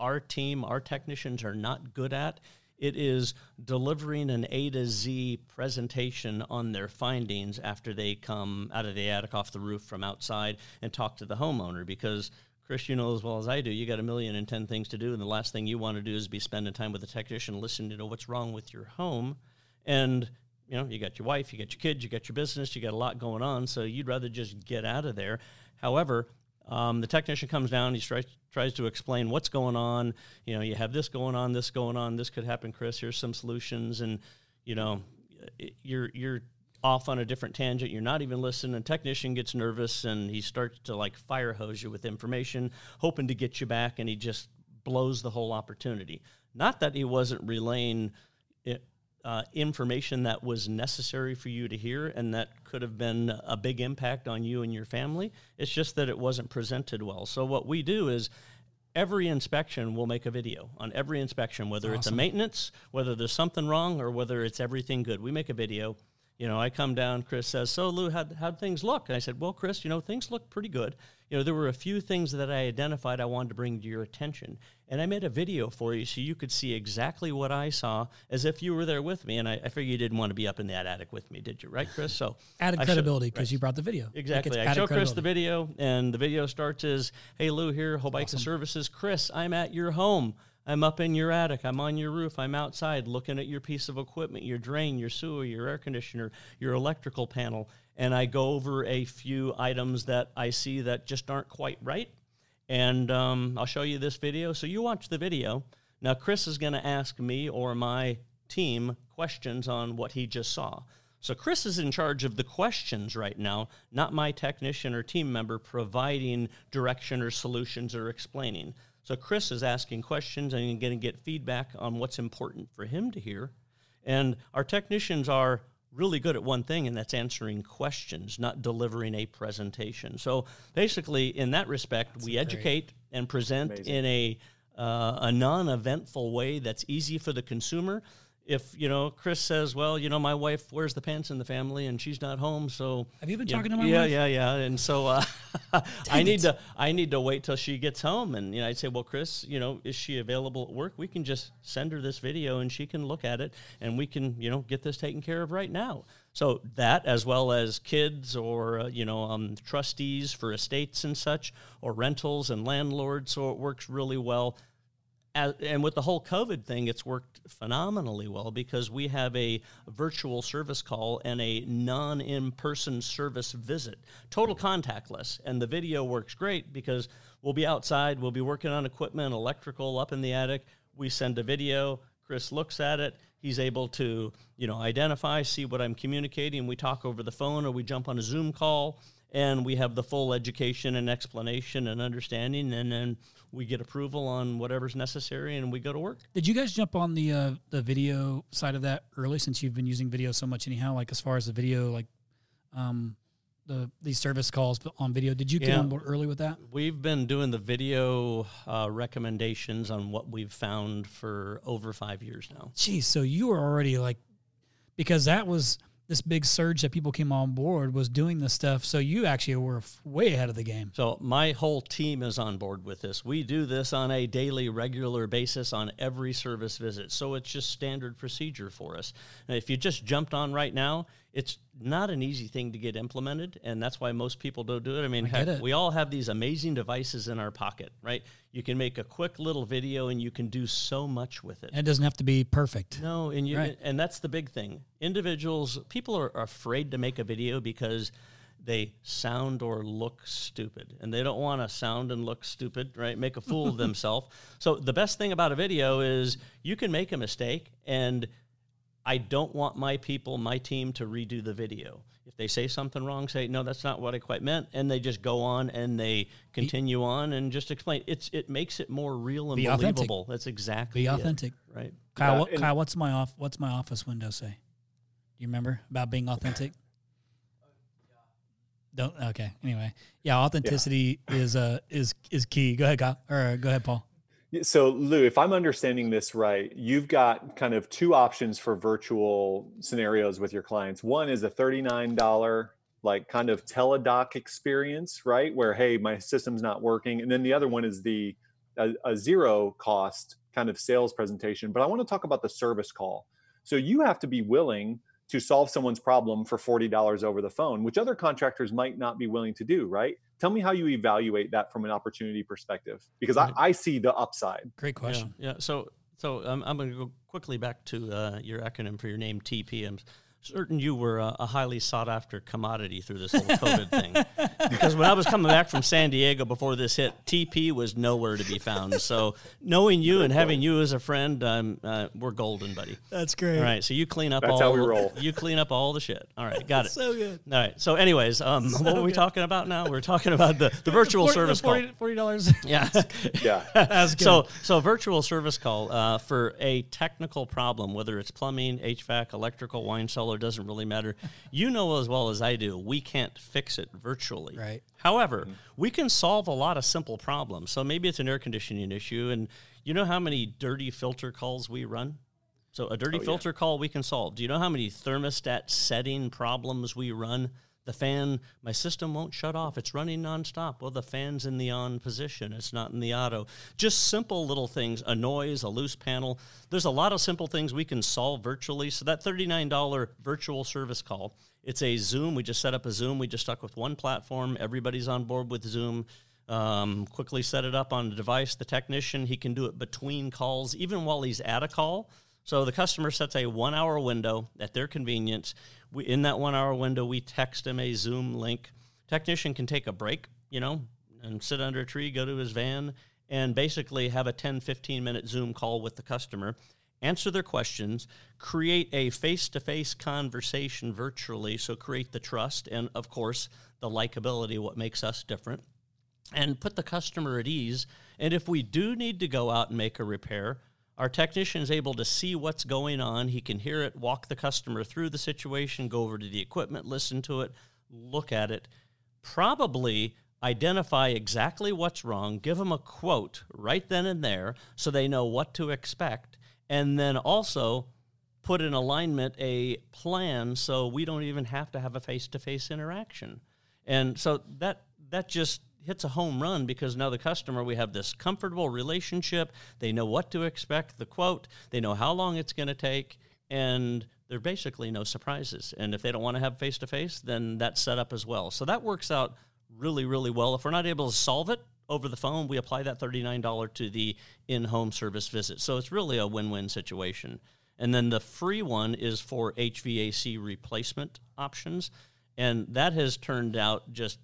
our technicians are not good at, it is delivering an A to Z presentation on their findings after they come out of the attic, off the roof, from outside, and talk to the homeowner, because Chris, you know as well as I do, you got 1,000,010 things to do, and the last thing you want to do is be spending time with a technician listening to what's wrong with your home. And, you got your wife, you got your kids, you got your business, you got a lot going on, so you'd rather just get out of there. However, the technician comes down, he tries to explain what's going on. You have this going on, this going on, this could happen, Chris, here's some solutions, and, you're off on a different tangent. You're not even listening. A technician gets nervous and he starts to fire hose you with information, hoping to get you back, and he just blows the whole opportunity. Not that he wasn't relaying information that was necessary for you to hear and that could have been a big impact on you and your family. It's just that it wasn't presented well. So what we do is every inspection we'll make a video on every inspection, whether it's a maintenance, whether there's something wrong, or whether it's everything good. We make a video. You know, I come down, Chris says, so Lou, how'd things look? And I said, well, Chris, you know, things look pretty good. You know, there were a few things that I identified I wanted to bring to your attention. And I made a video for you so you could see exactly what I saw as if you were there with me. And I figure you didn't want to be up in that attic with me, did you? Right, Chris? So added credibility because you brought the video. Exactly. I show Chris the video, and the video starts as, hey, Lou here, Hobaica Services. Chris, I'm at your home. I'm up in your attic, I'm on your roof, I'm outside looking at your piece of equipment, your drain, your sewer, your air conditioner, your electrical panel, and I go over a few items that I see that just aren't quite right, and I'll show you this video. So you watch the video. Now, Chris is going to ask me or my team questions on what he just saw. So Chris is in charge of the questions right now, not my technician or team member providing direction or solutions or explaining. So Chris is asking questions and going to get feedback on what's important for him to hear. And our technicians are really good at one thing, and that's answering questions, not delivering a presentation. So basically, in that respect, we educate and present in a non-eventful way that's easy for the consumer. If, you know, Chris says, well, you know, my wife wears the pants in the family and she's not home, so... Have you been talking to my wife? Yeah. And so I need to wait till she gets home. And, you know, I'd say, well, Chris, you know, is she available at work? We can just send her this video and she can look at it and we can, you know, get this taken care of right now. So that, as well as kids or, you know, trustees for estates and such, or rentals and landlords, so it works really well. And with the whole COVID thing, it's worked phenomenally well because we have a virtual service call and a non-in-person service visit, total contactless. And the video works great because we'll be outside, we'll be working on equipment, electrical up in the attic. We send a video, Chris looks at it. He's able to, you know, identify, see what I'm communicating. We talk over the phone or we jump on a Zoom call. And we have the full education and explanation and understanding, and then we get approval on whatever's necessary, and we go to work. Did you guys jump on the video side of that early, since you've been using video so much anyhow? Like as far as the video, like these service calls on video, did you get on board early with that? We've been doing the video recommendations on what we've found for over 5 years now. Geez, so you were already like, because that was – this big surge that people came on board was doing this stuff. So you actually were way ahead of the game. So my whole team is on board with this. We do this on a daily, regular basis on every service visit. So it's just standard procedure for us. And if you just jumped on right now, it's not an easy thing to get implemented, and that's why most people don't do it. I mean, heck, we all have these amazing devices in our pocket, right? You can make a quick little video, and you can do so much with it. And it doesn't have to be perfect. No, and and that's the big thing. Individuals, people are afraid to make a video because they sound or look stupid, and they don't want to sound and look stupid, right? Make a fool of themselves. So the best thing about a video is you can make a mistake, and I don't want my people, my team, to redo the video. If they say something wrong, say, no, that's not what I quite meant, and they just go on and they continue on and just explain. It makes it more real and believable. Authentic. That's exactly it. Be authentic. Right. Kyle, Kyle, what's my office window say? Do you remember about being authentic? Don't. Okay. Anyway. Yeah, authenticity is key. Go ahead, Kyle. Or go ahead, Paul. So Lou, if I'm understanding this right, you've got kind of two options for virtual scenarios with your clients. One is a $39 like kind of teledoc experience, right? Where, hey, my system's not working. And then the other one is the a zero cost kind of sales presentation. But I want to talk about the service call. So you have to be willing to solve someone's problem for $40 over the phone, which other contractors might not be willing to do, right? Tell me how you evaluate that from an opportunity perspective, because I see the upside. Great question. Yeah. So I'm going to go quickly back to your acronym for your name, TP. I'm certain you were a highly sought-after commodity through this whole COVID thing. Because when I was coming back from San Diego before this hit, TP was nowhere to be found. So knowing you and having you as a friend, we're golden, buddy. That's great. All right, so you clean up That's all. That's how we roll. You clean up all the shit. All right, got it. So good. All right, so anyways, what were we talking about now? We're talking about the virtual service call. $40. Yeah. Yeah. That's good. So virtual service call for a technical problem, whether it's plumbing, HVAC, electrical, wine cellar, doesn't really matter. You know as well as I do, we can't fix it virtually. Right. However, we can solve a lot of simple problems. So maybe it's an air conditioning issue, and you know how many dirty filter calls we run? So a dirty filter call we can solve. Do you know how many thermostat setting problems we run? The fan, my system won't shut off. It's running nonstop. Well, the fan's in the on position. It's not in the auto. Just simple little things, a noise, a loose panel. There's a lot of simple things we can solve virtually. So that $39 virtual service call, it's a Zoom. We just set up a Zoom. We just stuck with one platform. Everybody's on board with Zoom. Quickly set it up on the device. The technician, he can do it between calls, even while he's at a call. So the customer sets a one-hour window at their convenience. In that one-hour window, we text him a Zoom link. Technician can take a break, you know, and sit under a tree, go to his van, and basically have a 10, 15-minute Zoom call with the customer, answer their questions, create a face-to-face conversation virtually, so create the trust and, of course, the likability, what makes us different, and put the customer at ease. And if we do need to go out and make a repair, our technician is able to see what's going on. He can hear it, walk the customer through the situation, go over to the equipment, listen to it, look at it, probably identify exactly what's wrong, give them a quote right then and there so they know what to expect, and then also put in alignment a plan so we don't even have to have a face-to-face interaction. And so that just hits a home run, because now the customer, we have this comfortable relationship. They know what to expect, the quote. They know how long it's going to take, and there are basically no surprises. And if they don't want to have face-to-face, then that's set up as well. So that works out really, really well. If we're not able to solve it over the phone, we apply that $39 to the in-home service visit. So it's really a win-win situation. And then the free one is for HVAC replacement options, and that has turned out just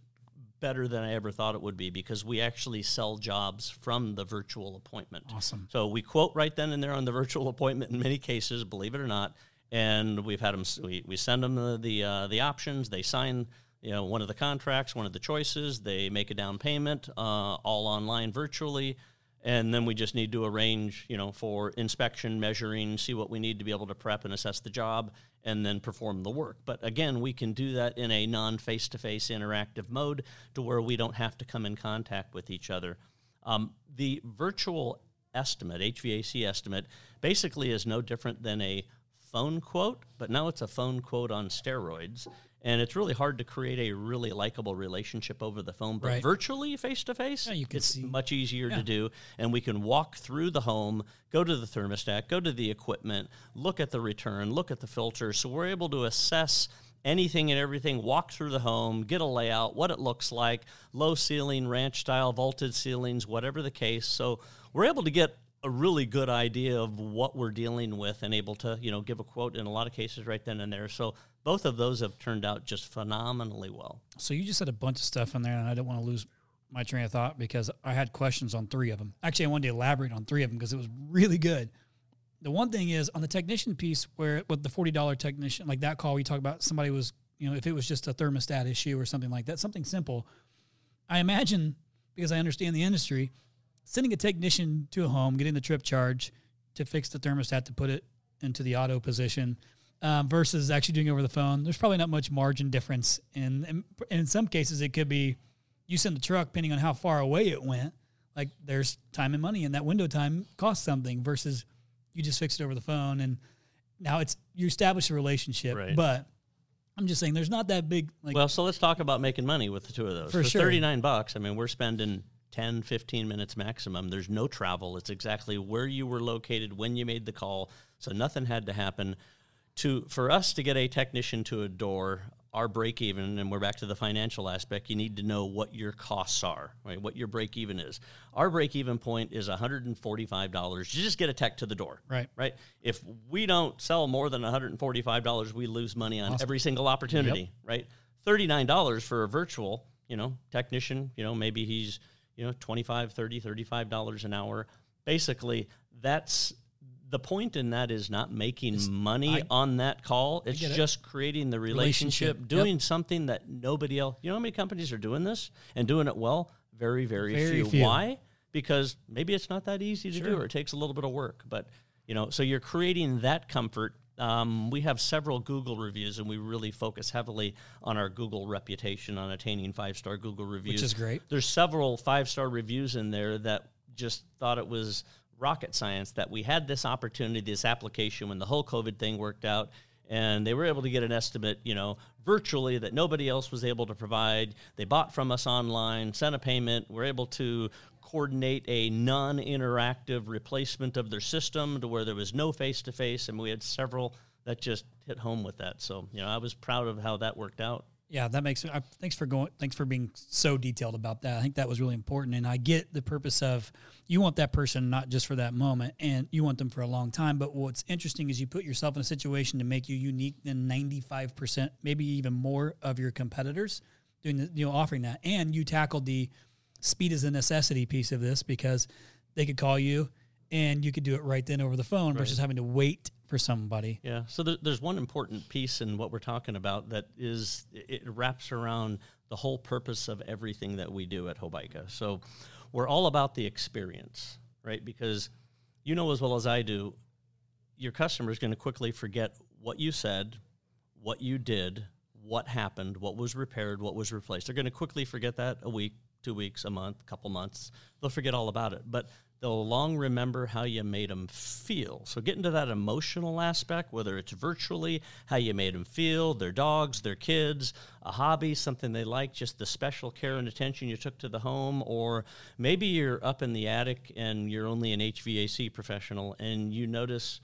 better than I ever thought it would be, because we actually sell jobs from the virtual appointment. Awesome. So we quote right then and there on the virtual appointment in many cases, believe it or not, and we've had them, we send them the options, they sign one of the contracts, one of the choices, they make a down payment, all online virtually, and then we just need to arrange for inspection, measuring, see what we need to be able to prep and assess the job, and then perform the work. But again, we can do that in a non-face-to-face interactive mode to where we don't have to come in contact with each other. The virtual estimate, HVAC estimate, basically is no different than a phone quote, but now it's a phone quote on steroids. And it's really hard to create a really likable relationship over the phone, but virtually face-to-face, it's much easier to do. And we can walk through the home, go to the thermostat, go to the equipment, look at the return, look at the filter. So we're able to assess anything and everything, walk through the home, get a layout, what it looks like, low ceiling, ranch-style, vaulted ceilings, whatever the case. So we're able to get a really good idea of what we're dealing with and able to, give a quote in a lot of cases right then and there. So both of those have turned out just phenomenally well. So you just said a bunch of stuff in there, and I don't want to lose my train of thought because I had questions on three of them. Actually, I wanted to elaborate on three of them because it was really good. The one thing is on the technician piece where with the $40 technician, like that call we talked about, somebody was, if it was just a thermostat issue or something like that, something simple. I imagine, because I understand the industry, sending a technician to a home, getting the trip charge to fix the thermostat to put it into the auto position versus actually doing it over the phone, there's probably not much margin difference. And in some cases, it could be you send the truck, depending on how far away it went. Like there's time and money, and that window time costs something versus you just fix it over the phone. And now you establish a relationship, but I'm just saying there's not that big. So let's talk about making money with the two of those. For sure. $39, I mean, we're spending 10, 15 minutes maximum. There's no travel. It's exactly where you were located when you made the call. So nothing had to happen. For us to get a technician to a door, our break even, and we're back to the financial aspect, you need to know what your costs are, right? What your break even is. Our break even point is $145. You just get a tech to the door, right? If we don't sell more than $145, we lose money on every single opportunity, right? $39 for a virtual, technician, maybe he's, $25, $30, $35 an hour. Basically, that's the point in that is not making money on that call. It's just creating the relationship, doing something that nobody else. You know how many companies are doing this and doing it well? Very, very, very few. Why? Because maybe it's not that easy to do, or it takes a little bit of work. But, so you're creating that comfort. We have several Google reviews, and we really focus heavily on our Google reputation, on attaining 5-star Google reviews. Which is great. There's several 5-star reviews in there that just thought it was rocket science that we had this opportunity, this application when the whole COVID thing worked out, and they were able to get an estimate, virtually that nobody else was able to provide. They bought from us online, sent a payment. We're able to coordinate a non-interactive replacement of their system to where there was no face-to-face, and we had several that just hit home with that. So, I was proud of how that worked out. Yeah, that makes sense. Thanks for being so detailed about that. I think that was really important, and I get the purpose of you want that person not just for that moment, and you want them for a long time. But what's interesting is you put yourself in a situation to make you unique than 95%, maybe even more, of your competitors doing the, offering that, and you tackled the speed is a necessity piece of this because they could call you and you could do it right then over the phone versus having to wait for somebody. Yeah. So there's one important piece in what we're talking about that is it wraps around the whole purpose of everything that we do at Hobaica. So we're all about the experience, right? Because as well as I do, your customer is going to quickly forget what you said, what you did, what happened, what was repaired, what was replaced. They're going to quickly forget that a week, 2 weeks, a month, a couple months. They'll forget all about it. But they'll long remember how you made them feel. So get into that emotional aspect, whether it's virtually, how you made them feel, their dogs, their kids, a hobby, something they like, just the special care and attention you took to the home, or maybe you're up in the attic and you're only an HVAC professional and you notice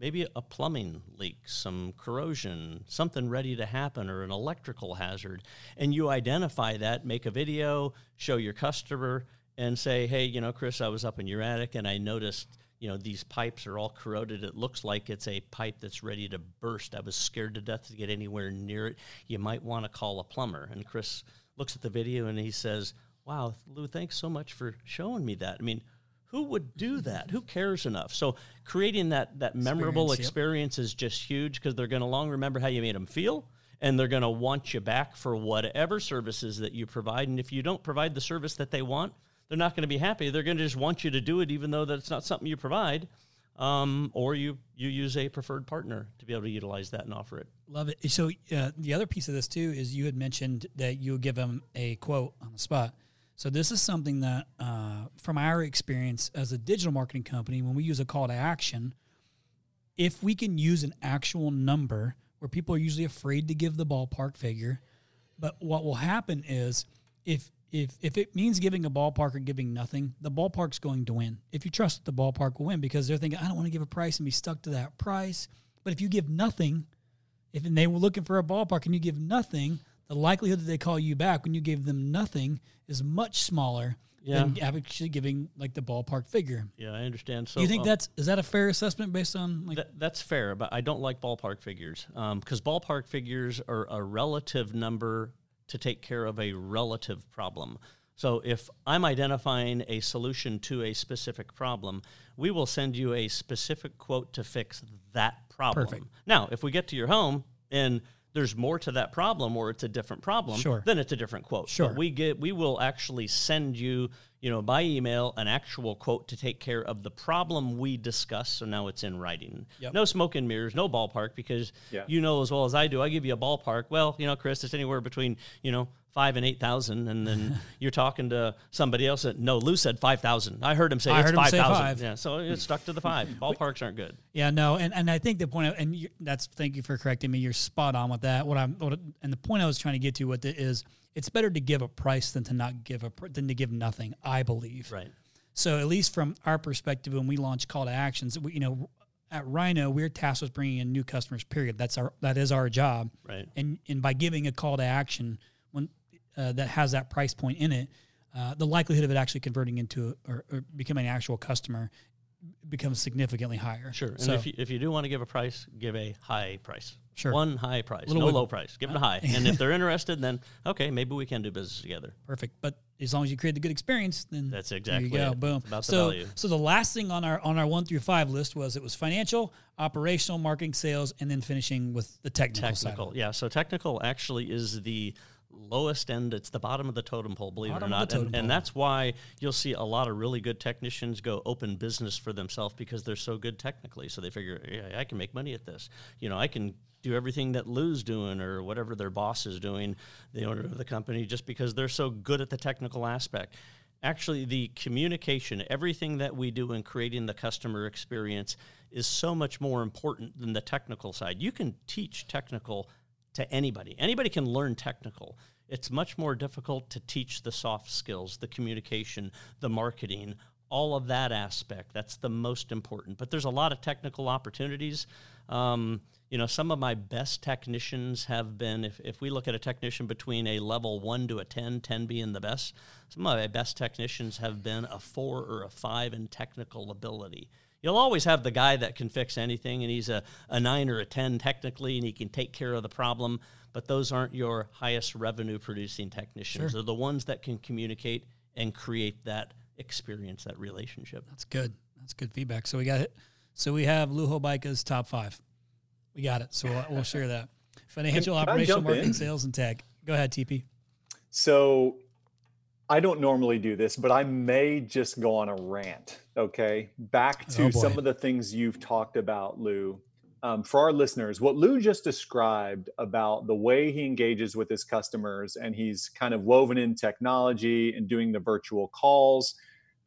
maybe a plumbing leak, some corrosion, something ready to happen, or an electrical hazard. And you identify that, make a video, show your customer, and say, hey, Chris, I was up in your attic and I noticed, these pipes are all corroded. It looks like it's a pipe that's ready to burst. I was scared to death to get anywhere near it. You might want to call a plumber. And Chris looks at the video and he says, wow, Lou, thanks so much for showing me that. I mean, who would do that? Who cares enough? So creating that memorable experience is just huge because they're going to long remember how you made them feel. And they're going to want you back for whatever services that you provide. And if you don't provide the service that they want, they're not going to be happy. They're going to just want you to do it, even though that's not something you provide, or you use a preferred partner to be able to utilize that and offer it. Love it. So the other piece of this, too, is you had mentioned that you give them a quote on the spot. So this is something that, from our experience as a digital marketing company, when we use a call to action, if we can use an actual number where people are usually afraid to give the ballpark figure, but what will happen is if it means giving a ballpark or giving nothing, the ballpark's going to win. If you trust the ballpark will win because they're thinking, I don't want to give a price and be stuck to that price. But if you give nothing, and they were looking for a ballpark and you give nothing, the likelihood that they call you back when you gave them nothing is much smaller than actually giving the ballpark figure. Yeah, I understand. So do you think is that a fair assessment based on that's fair, but I don't like ballpark figures because ballpark figures are a relative number to take care of a relative problem. So if I'm identifying a solution to a specific problem, we will send you a specific quote to fix that problem. Perfect. Now, if we get to your home and there's more to that problem or it's a different problem, then it's a different quote. Sure. But we will actually send you, by email, an actual quote to take care of the problem we discussed. So now it's in writing. Yep. No smoke and mirrors, no ballpark, because you know as well as I do, I give you a ballpark. Well, Chris, it's anywhere between, 5,000 and 8,000, and then you're talking to somebody else that, no, Lou said 5,000. I heard him say it's 5,000. Yeah, so it's stuck to the 5. Ballparks aren't good. Yeah, no, and I think the point of, thank you for correcting me. You're spot on with that. And the point I was trying to get to with it is, it's better to give a price than to not give than to give nothing. I believe. Right. So at least from our perspective, when we launch call to actions, we, at Rhino, we're tasked with bringing in new customers, period. That is our job. Right. And by giving a call to action when that has that price point in it, the likelihood of it actually converting into or becoming an actual customer becomes significantly higher. Sure. And so, if you do want to give a price, give a high price. Sure. One high price, no low price. Give it a high. And if they're interested, then, okay, maybe we can do business together. Perfect. But as long as you create the good experience, then that's exactly there you go. It. Boom. It's about the value. So the last thing on our 1 through 5 list was financial, operational, marketing, sales, and then finishing with the technical side. Yeah. So technical actually is the lowest end. It's the bottom of the totem pole, believe it or not. And that's why you'll see a lot of really good technicians go open business for themselves, because they're so good technically. So they figure, yeah, I can make money at this. You know, I can do everything that Lou's doing or whatever their boss is doing, the owner of the company, just because they're so good at the technical aspect. Actually, the communication, everything that we do in creating the customer experience is so much more important than the technical side. You can teach technical to anybody. Anybody can learn technical. It's much more difficult to teach the soft skills, the communication, the marketing, all of that aspect. That's the most important. But there's a lot of technical opportunities. You know, some of my best technicians have been, if we look at a technician between a level 1 to a 10, 10 being the best, some of my best technicians have been a 4 or a 5 in technical ability. You'll always have the guy that can fix anything, and he's a 9 or a 10 technically, and he can take care of the problem, but those aren't your highest revenue-producing technicians. Sure. They're the ones that can communicate and create that experience, that relationship. That's good. That's good feedback. So we got it. So we have Lou Hobaica's top 5. We got it. So we'll share that. Financial, operational, marketing, sales, and tech. Go ahead, TP. So I don't normally do this, but I may just go on a rant, okay? Back to some of the things you've talked about, Lou. For our listeners, what Lou just described about the way he engages with his customers, and he's kind of woven in technology and doing the virtual calls,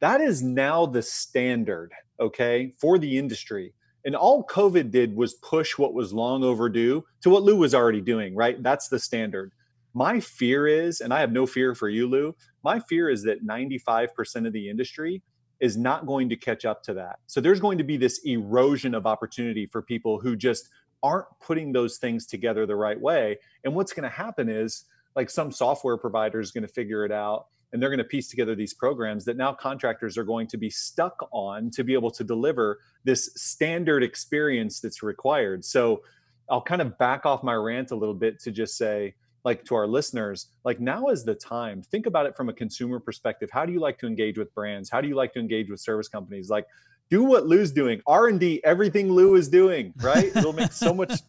that is now the standard, okay, for the industry. And all COVID did was push what was long overdue to what Lou was already doing, right? That's the standard. My fear is, and I have no fear for you, Lou, my fear is that 95% of the industry is not going to catch up to that. So there's going to be this erosion of opportunity for people who just aren't putting those things together the right way. And what's going to happen is, like, some software provider is going to figure it out, and they're going to piece together these programs that now contractors are going to be stuck on to be able to deliver this standard experience that's required. So I'll kind of back off my rant a little bit to just say, like, to our listeners, like, now is the time. Think about it from a consumer perspective. How do you like to engage with brands? How do you like to engage with service companies? Like, do what Lou's doing. R&D, everything Lou is doing, right? It'll make so much.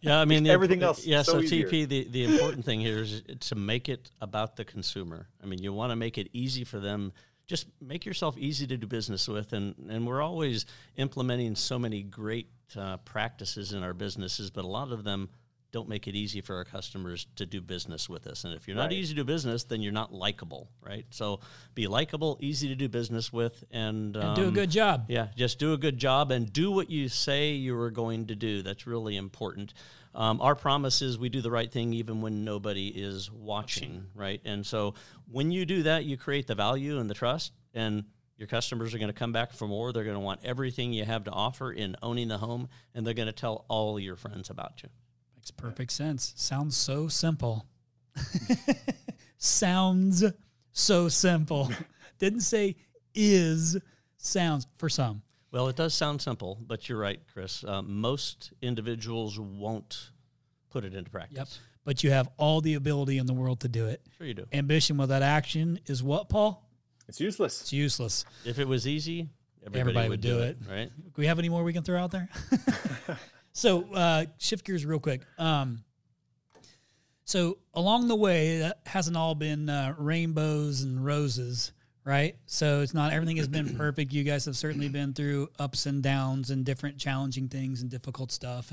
Yeah, I mean, everything else. Yeah, so TP, the important thing here is to make it about the consumer. I mean, you want to make it easy for them. Just make yourself easy to do business with. And we're always implementing so many great practices in our businesses, but a lot of them don't make it easy for our customers to do business with us. And if you're not easy to do business, then you're not likable, right? So be likable, easy to do business with, and do a good job. Yeah, just do a good job and do what you say you are going to do. That's really important. Our promise is we do the right thing even when nobody is watching, right? And so when you do that, you create the value and the trust, and your customers are going to come back for more. They're going to want everything you have to offer in owning the home, and they're going to tell all your friends about you. Perfect sense. Sounds so simple. Sounds so simple. Didn't say is, sounds for some. Well, it does sound simple, but you're right, Chris. Most individuals won't put it into practice. Yep. But you have all the ability in the world to do it. Sure you do. Ambition without action is what, Paul? It's useless. It's useless. If it was easy, everybody would do it. Right? Do we have any more we can throw out there? So shift gears real quick. So along the way, that hasn't all been rainbows and roses, right? So it's not everything has been perfect. You guys have certainly been through ups and downs and different challenging things and difficult stuff.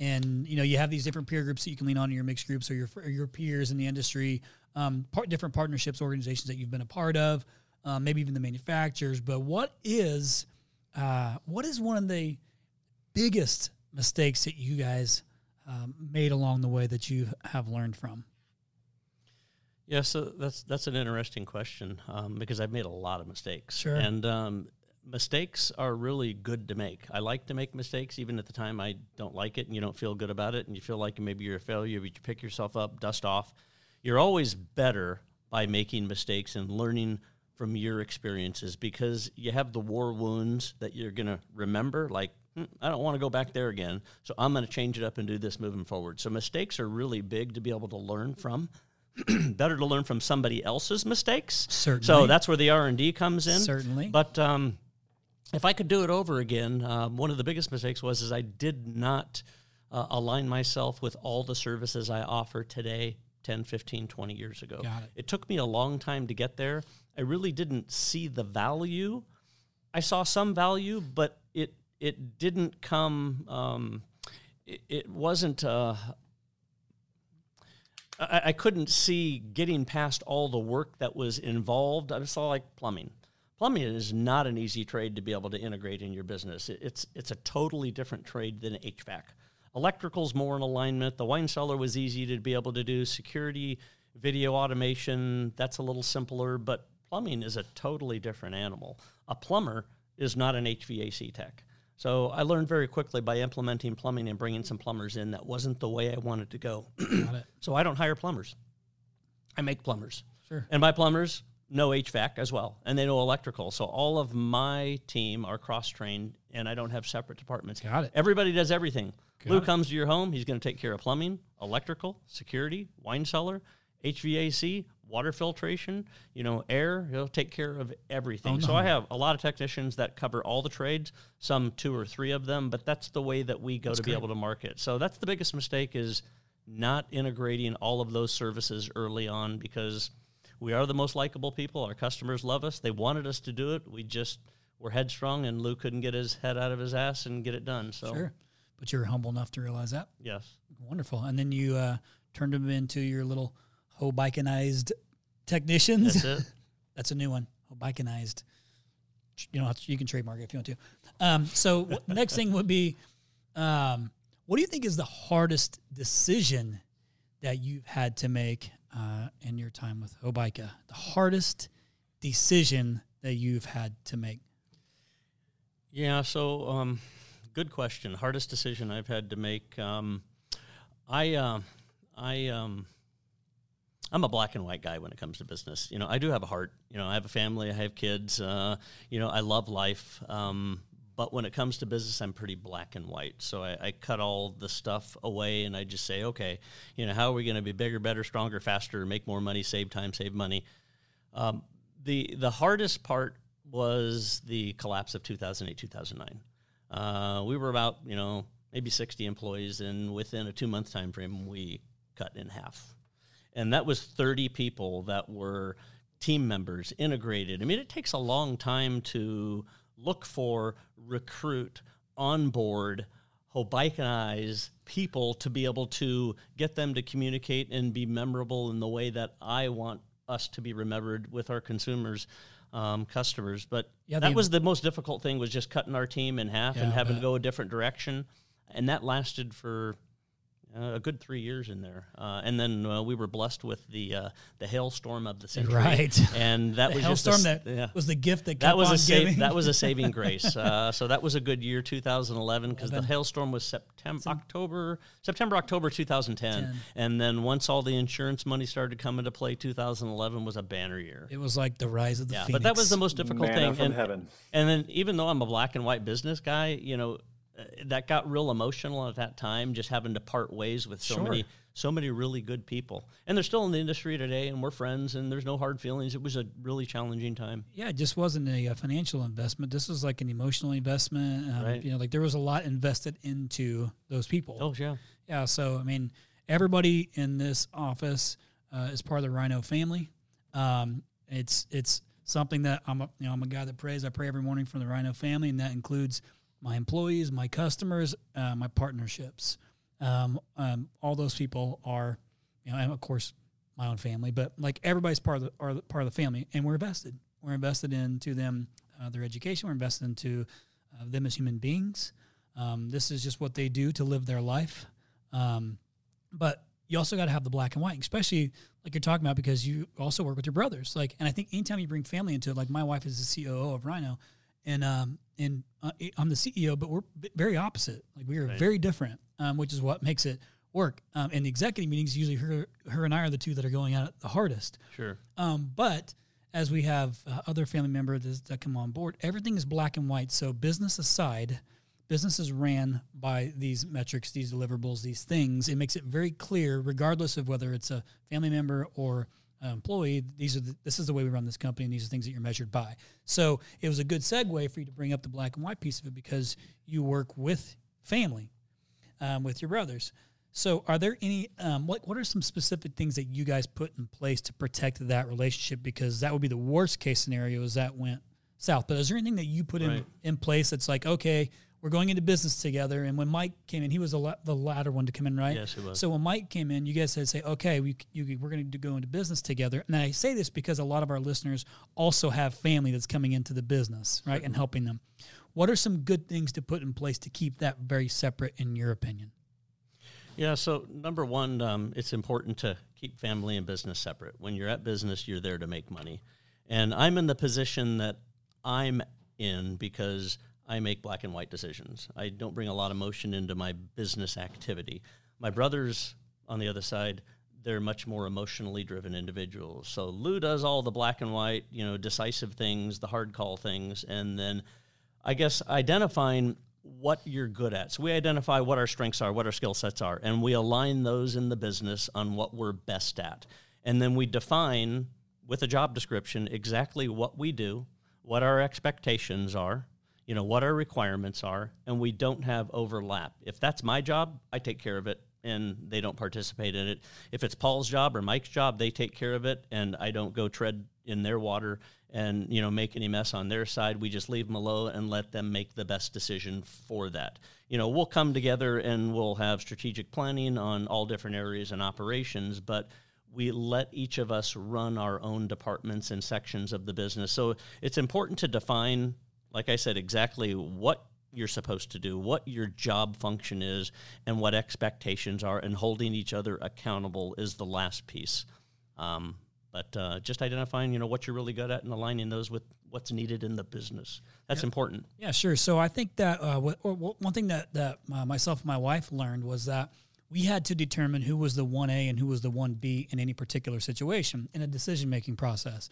And you know, you have these different peer groups that you can lean on in your mixed groups or your peers in the industry, different partnerships, organizations that you've been a part of, maybe even the manufacturers. But what is one of the biggest mistakes that you guys made along the way that you have learned from? Yeah, so that's an interesting question because I've made a lot of mistakes. Sure. And mistakes are really good to make. I like to make mistakes, even at the time I don't like it and you don't feel good about it and you feel like maybe you're a failure, but you pick yourself up, dust off. You're always better by making mistakes and learning from your experiences, because you have the war wounds that you're going to remember, like, I don't want to go back there again, so I'm going to change it up and do this moving forward. So mistakes are really big to be able to learn from. Better to learn from somebody else's mistakes. Certainly. So that's where the R&D comes in. Certainly. But if I could do it over again, one of the biggest mistakes was I did not align myself with all the services I offer today 10, 15, 20 years ago. Got it. It took me a long time to get there. I really didn't see the value. I saw some value, but it didn't come, it wasn't, I couldn't see getting past all the work that was involved. I saw like plumbing. Plumbing is not an easy trade to be able to integrate in your business. It's a totally different trade than HVAC. Electrical's more in alignment. The wine cellar was easy to be able to do. Security, video automation, that's a little simpler, but plumbing is a totally different animal. A plumber is not an HVAC tech. So I learned very quickly by implementing plumbing and bringing some plumbers in. That wasn't the way I wanted to go. Got it. So I don't hire plumbers. I make plumbers. Sure. And my plumbers know HVAC as well, and they know electrical. So all of my team are cross-trained, and I don't have separate departments. Got it. Everybody does everything. Lou comes to your home. He's going to take care of plumbing, electrical, security, wine cellar, HVAC, water filtration, air. He'll take care of everything. Oh, no. So I have a lot of technicians that cover all the trades, some two or three of them, but that's the way that we go that's to great. Be able to market. So that's the biggest mistake, is not integrating all of those services early on, because we are the most likable people. Our customers love us. They wanted us to do it. We just were headstrong, and Lou couldn't get his head out of his ass and get it done. So. Sure. But you were humble enough to realize that? Yes. Wonderful. And then you turned them into your little Hobaicanized technicians. That's it. That's a new one. Hobaicanized. You can trademark it if you want to. So next thing would be, what do you think is the hardest decision that you've had to make in your time with Hobaica? The hardest decision that you've had to make. Yeah, so good question. Hardest decision I've had to make. I'm a black and white guy when it comes to business. I do have a heart. I have a family. I have kids. I love life. But when it comes to business, I'm pretty black and white. So I cut all the stuff away, and I just say, okay, how are we going to be bigger, better, stronger, faster, make more money, save time, save money? The hardest part was the collapse of 2008, 2009. We were about, maybe 60 employees, and within a 2-month time frame, we cut in half. And that was 30 people that were team members, integrated. I mean, it takes a long time to look for, recruit, onboard, Hobaicanize people to be able to get them to communicate and be memorable in the way that I want us to be remembered with our consumers, customers. But yeah, that was the most difficult thing, was just cutting our team in half and having to go a different direction. And that lasted for a good 3 years in there. And then we were blessed with the hailstorm of the century. Right. And that was hailstorm was the gift that kept on giving. That was a saving grace. So that was a good year, 2011, because the hailstorm was September, October 2010. And then once all the insurance money started to come into play, 2011 was a banner year. It was like the rise of the Phoenix. But that was the most difficult thing. From heaven. And then, even though I'm a black and white business guy, that got real emotional at that time, just having to part ways with so many really good people. And they're still in the industry today, and we're friends, and there's no hard feelings. It was a really challenging time. Yeah, it just wasn't a financial investment. This was like an emotional investment. Right. There was a lot invested into those people. Oh, yeah. Yeah, so, everybody in this office is part of the Rhino family. It's something that I'm a guy that prays. I pray every morning for the Rhino family, and that includes my employees, my customers, my partnerships. All those people are, and of course, my own family, but everybody's part of the family, and we're invested. We're invested into them, their education. We're invested into them as human beings. This is just what they do to live their life. But you also got to have the black and white, especially like you're talking about, because you also work with your brothers. And I think anytime you bring family into it, my wife is the COO of Rhino, and I'm the CEO, but we're very opposite. Like we are very different, which is what makes it work. And the executive meetings, usually her and I are the two that are going out the hardest. Sure. But as we have other family members that come on board, everything is black and white. So business aside, business is ran by these metrics, these deliverables, these things. It makes it very clear, regardless of whether it's a family member or an employee, this is the way we run this company, and these are things that you're measured by. So it was a good segue for you to bring up the black and white piece of it, because you work with family, with your brothers. So are there any, what are some specific things that you guys put in place to protect that relationship? Because that would be the worst case scenario, is that went south. But is there anything that you put in place that's like, okay, we're going into business together? And when Mike came in, he was the latter one to come in, right? Yes, he was. So when Mike came in, you guys had to say, okay, we're going to go into business together. And I say this because a lot of our listeners also have family that's coming into the business, right, and helping them. What are some good things to put in place to keep that very separate, in your opinion? Yeah, so number one, it's important to keep family and business separate. When you're at business, you're there to make money. And I'm in the position that I'm in because I make black and white decisions. I don't bring a lot of emotion into my business activity. My brothers, on the other side, they're much more emotionally driven individuals. So Lou does all the black and white, decisive things, the hard call things, and then I guess identifying what you're good at. So we identify what our strengths are, what our skill sets are, and we align those in the business on what we're best at. And then we define with a job description exactly what we do, what our expectations are, what our requirements are, and we don't have overlap. If that's my job, I take care of it, and they don't participate in it. If it's Paul's job or Mike's job, they take care of it, and I don't go tread in their water and, make any mess on their side. We just leave them alone and let them make the best decision for that. We'll come together and we'll have strategic planning on all different areas and operations, but we let each of us run our own departments and sections of the business. So it's important to define, like I said, exactly what you're supposed to do, what your job function is, and what expectations are, and holding each other accountable is the last piece. But just identifying, what you're really good at and aligning those with what's needed in the business. That's important. Yeah, sure. So I think that one thing that myself and my wife learned was that we had to determine who was the 1A and who was the 1B in any particular situation in a decision-making process.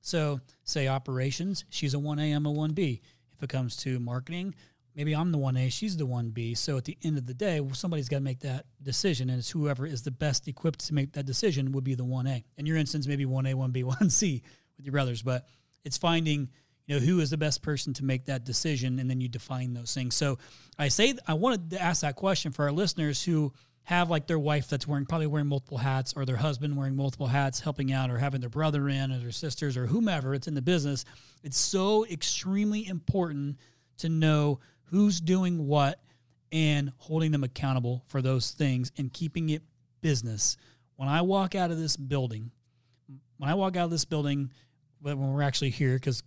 So say operations, she's a 1A, I'm a 1B. If it comes to marketing, maybe I'm the 1A, she's the 1B. So at the end of the day, somebody's got to make that decision, and it's whoever is the best equipped to make that decision would be the 1A. In your instance, maybe 1A, 1B, 1C with your brothers, but it's finding who is the best person to make that decision, and then you define those things. So I wanted to ask that question for our listeners who have like their wife that's probably wearing multiple hats, or their husband wearing multiple hats, helping out, or having their brother in, or their sisters, or whomever it's in the business. It's so extremely important to know who's doing what and holding them accountable for those things and keeping it business. When I walk out of this building, when we're actually here, because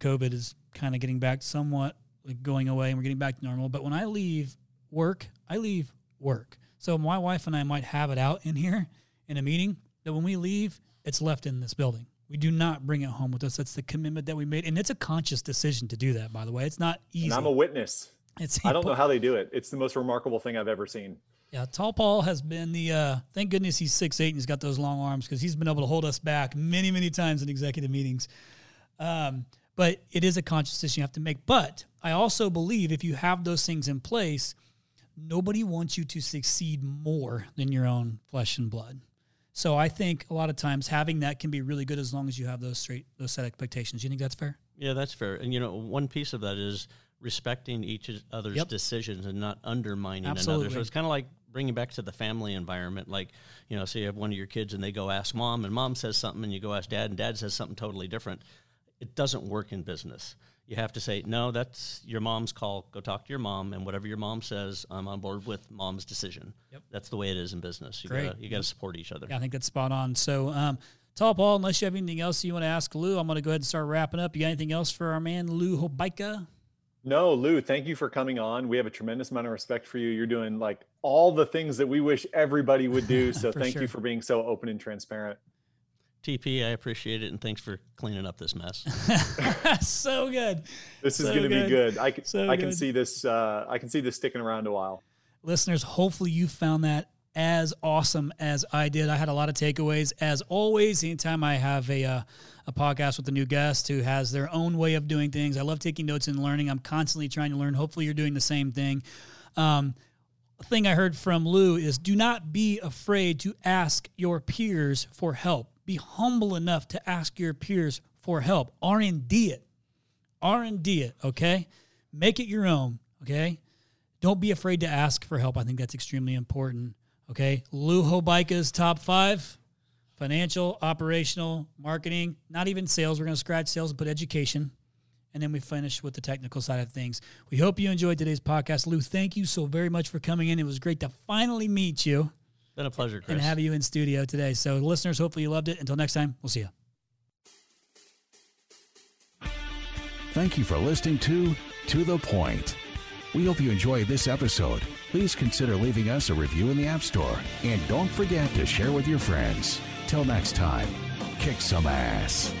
COVID is kind of getting back somewhat, like going away, and we're getting back to normal. But when I leave work, I leave work. So my wife and I might have it out in here in a meeting that when we leave, it's left in this building. We do not bring it home with us. That's the commitment that we made. And it's a conscious decision to do that, by the way. It's not easy. And I'm a witness. I don't know how they do it. It's the most remarkable thing I've ever seen. Yeah, Tall Paul has been thank goodness he's 6'8" and he's got those long arms, because he's been able to hold us back many, many times in executive meetings. But it is a conscious decision you have to make. But I also believe if you have those things in place, nobody wants you to succeed more than your own flesh and blood. So I think a lot of times having that can be really good as long as you have those set expectations. You think that's fair? Yeah, that's fair. And one piece of that is respecting each other's decisions and not undermining another. So it's kind of like bringing back to the family environment. Like, say you have one of your kids and they go ask mom, and mom says something, and you go ask dad, and dad says something totally different. It doesn't work in business. You have to say, no, that's your mom's call. Go talk to your mom, and whatever your mom says, I'm on board with mom's decision. Yep. That's the way it is in business. You got to support each other. Yeah, I think that's spot on. So, Tall Paul, unless you have anything else you want to ask Lou, I'm going to go ahead and start wrapping up. You got anything else for our man, Lou Hobaica? No, Lou, thank you for coming on. We have a tremendous amount of respect for you. You're doing like all the things that we wish everybody would do. So thank you for being so open and transparent. TP, I appreciate it, and thanks for cleaning up this mess. So good. This is going to be good. I can see this sticking around a while. Listeners, hopefully you found that as awesome as I did. I had a lot of takeaways. As always, anytime I have a podcast with a new guest who has their own way of doing things, I love taking notes and learning. I'm constantly trying to learn. Hopefully you're doing the same thing. Thing I heard from Lou is do not be afraid to ask your peers for help. Be humble enough to ask your peers for help. R&D it. R&D it, okay? Make it your own, okay? Don't be afraid to ask for help. I think that's extremely important, okay? Lou Hobaica's top five: financial, operational, marketing, not even sales. We're going to scratch sales and put education. And then we finish with the technical side of things. We hope you enjoyed today's podcast. Lou, thank you so very much for coming in. It was great to finally meet you. Been a pleasure, Chris. And have you in studio today. So listeners, hopefully you loved it. Until next time, we'll see you. Thank you for listening to The Point. We hope you enjoyed this episode. Please consider leaving us a review in the App Store. And don't forget to share with your friends. Till next time, kick some ass.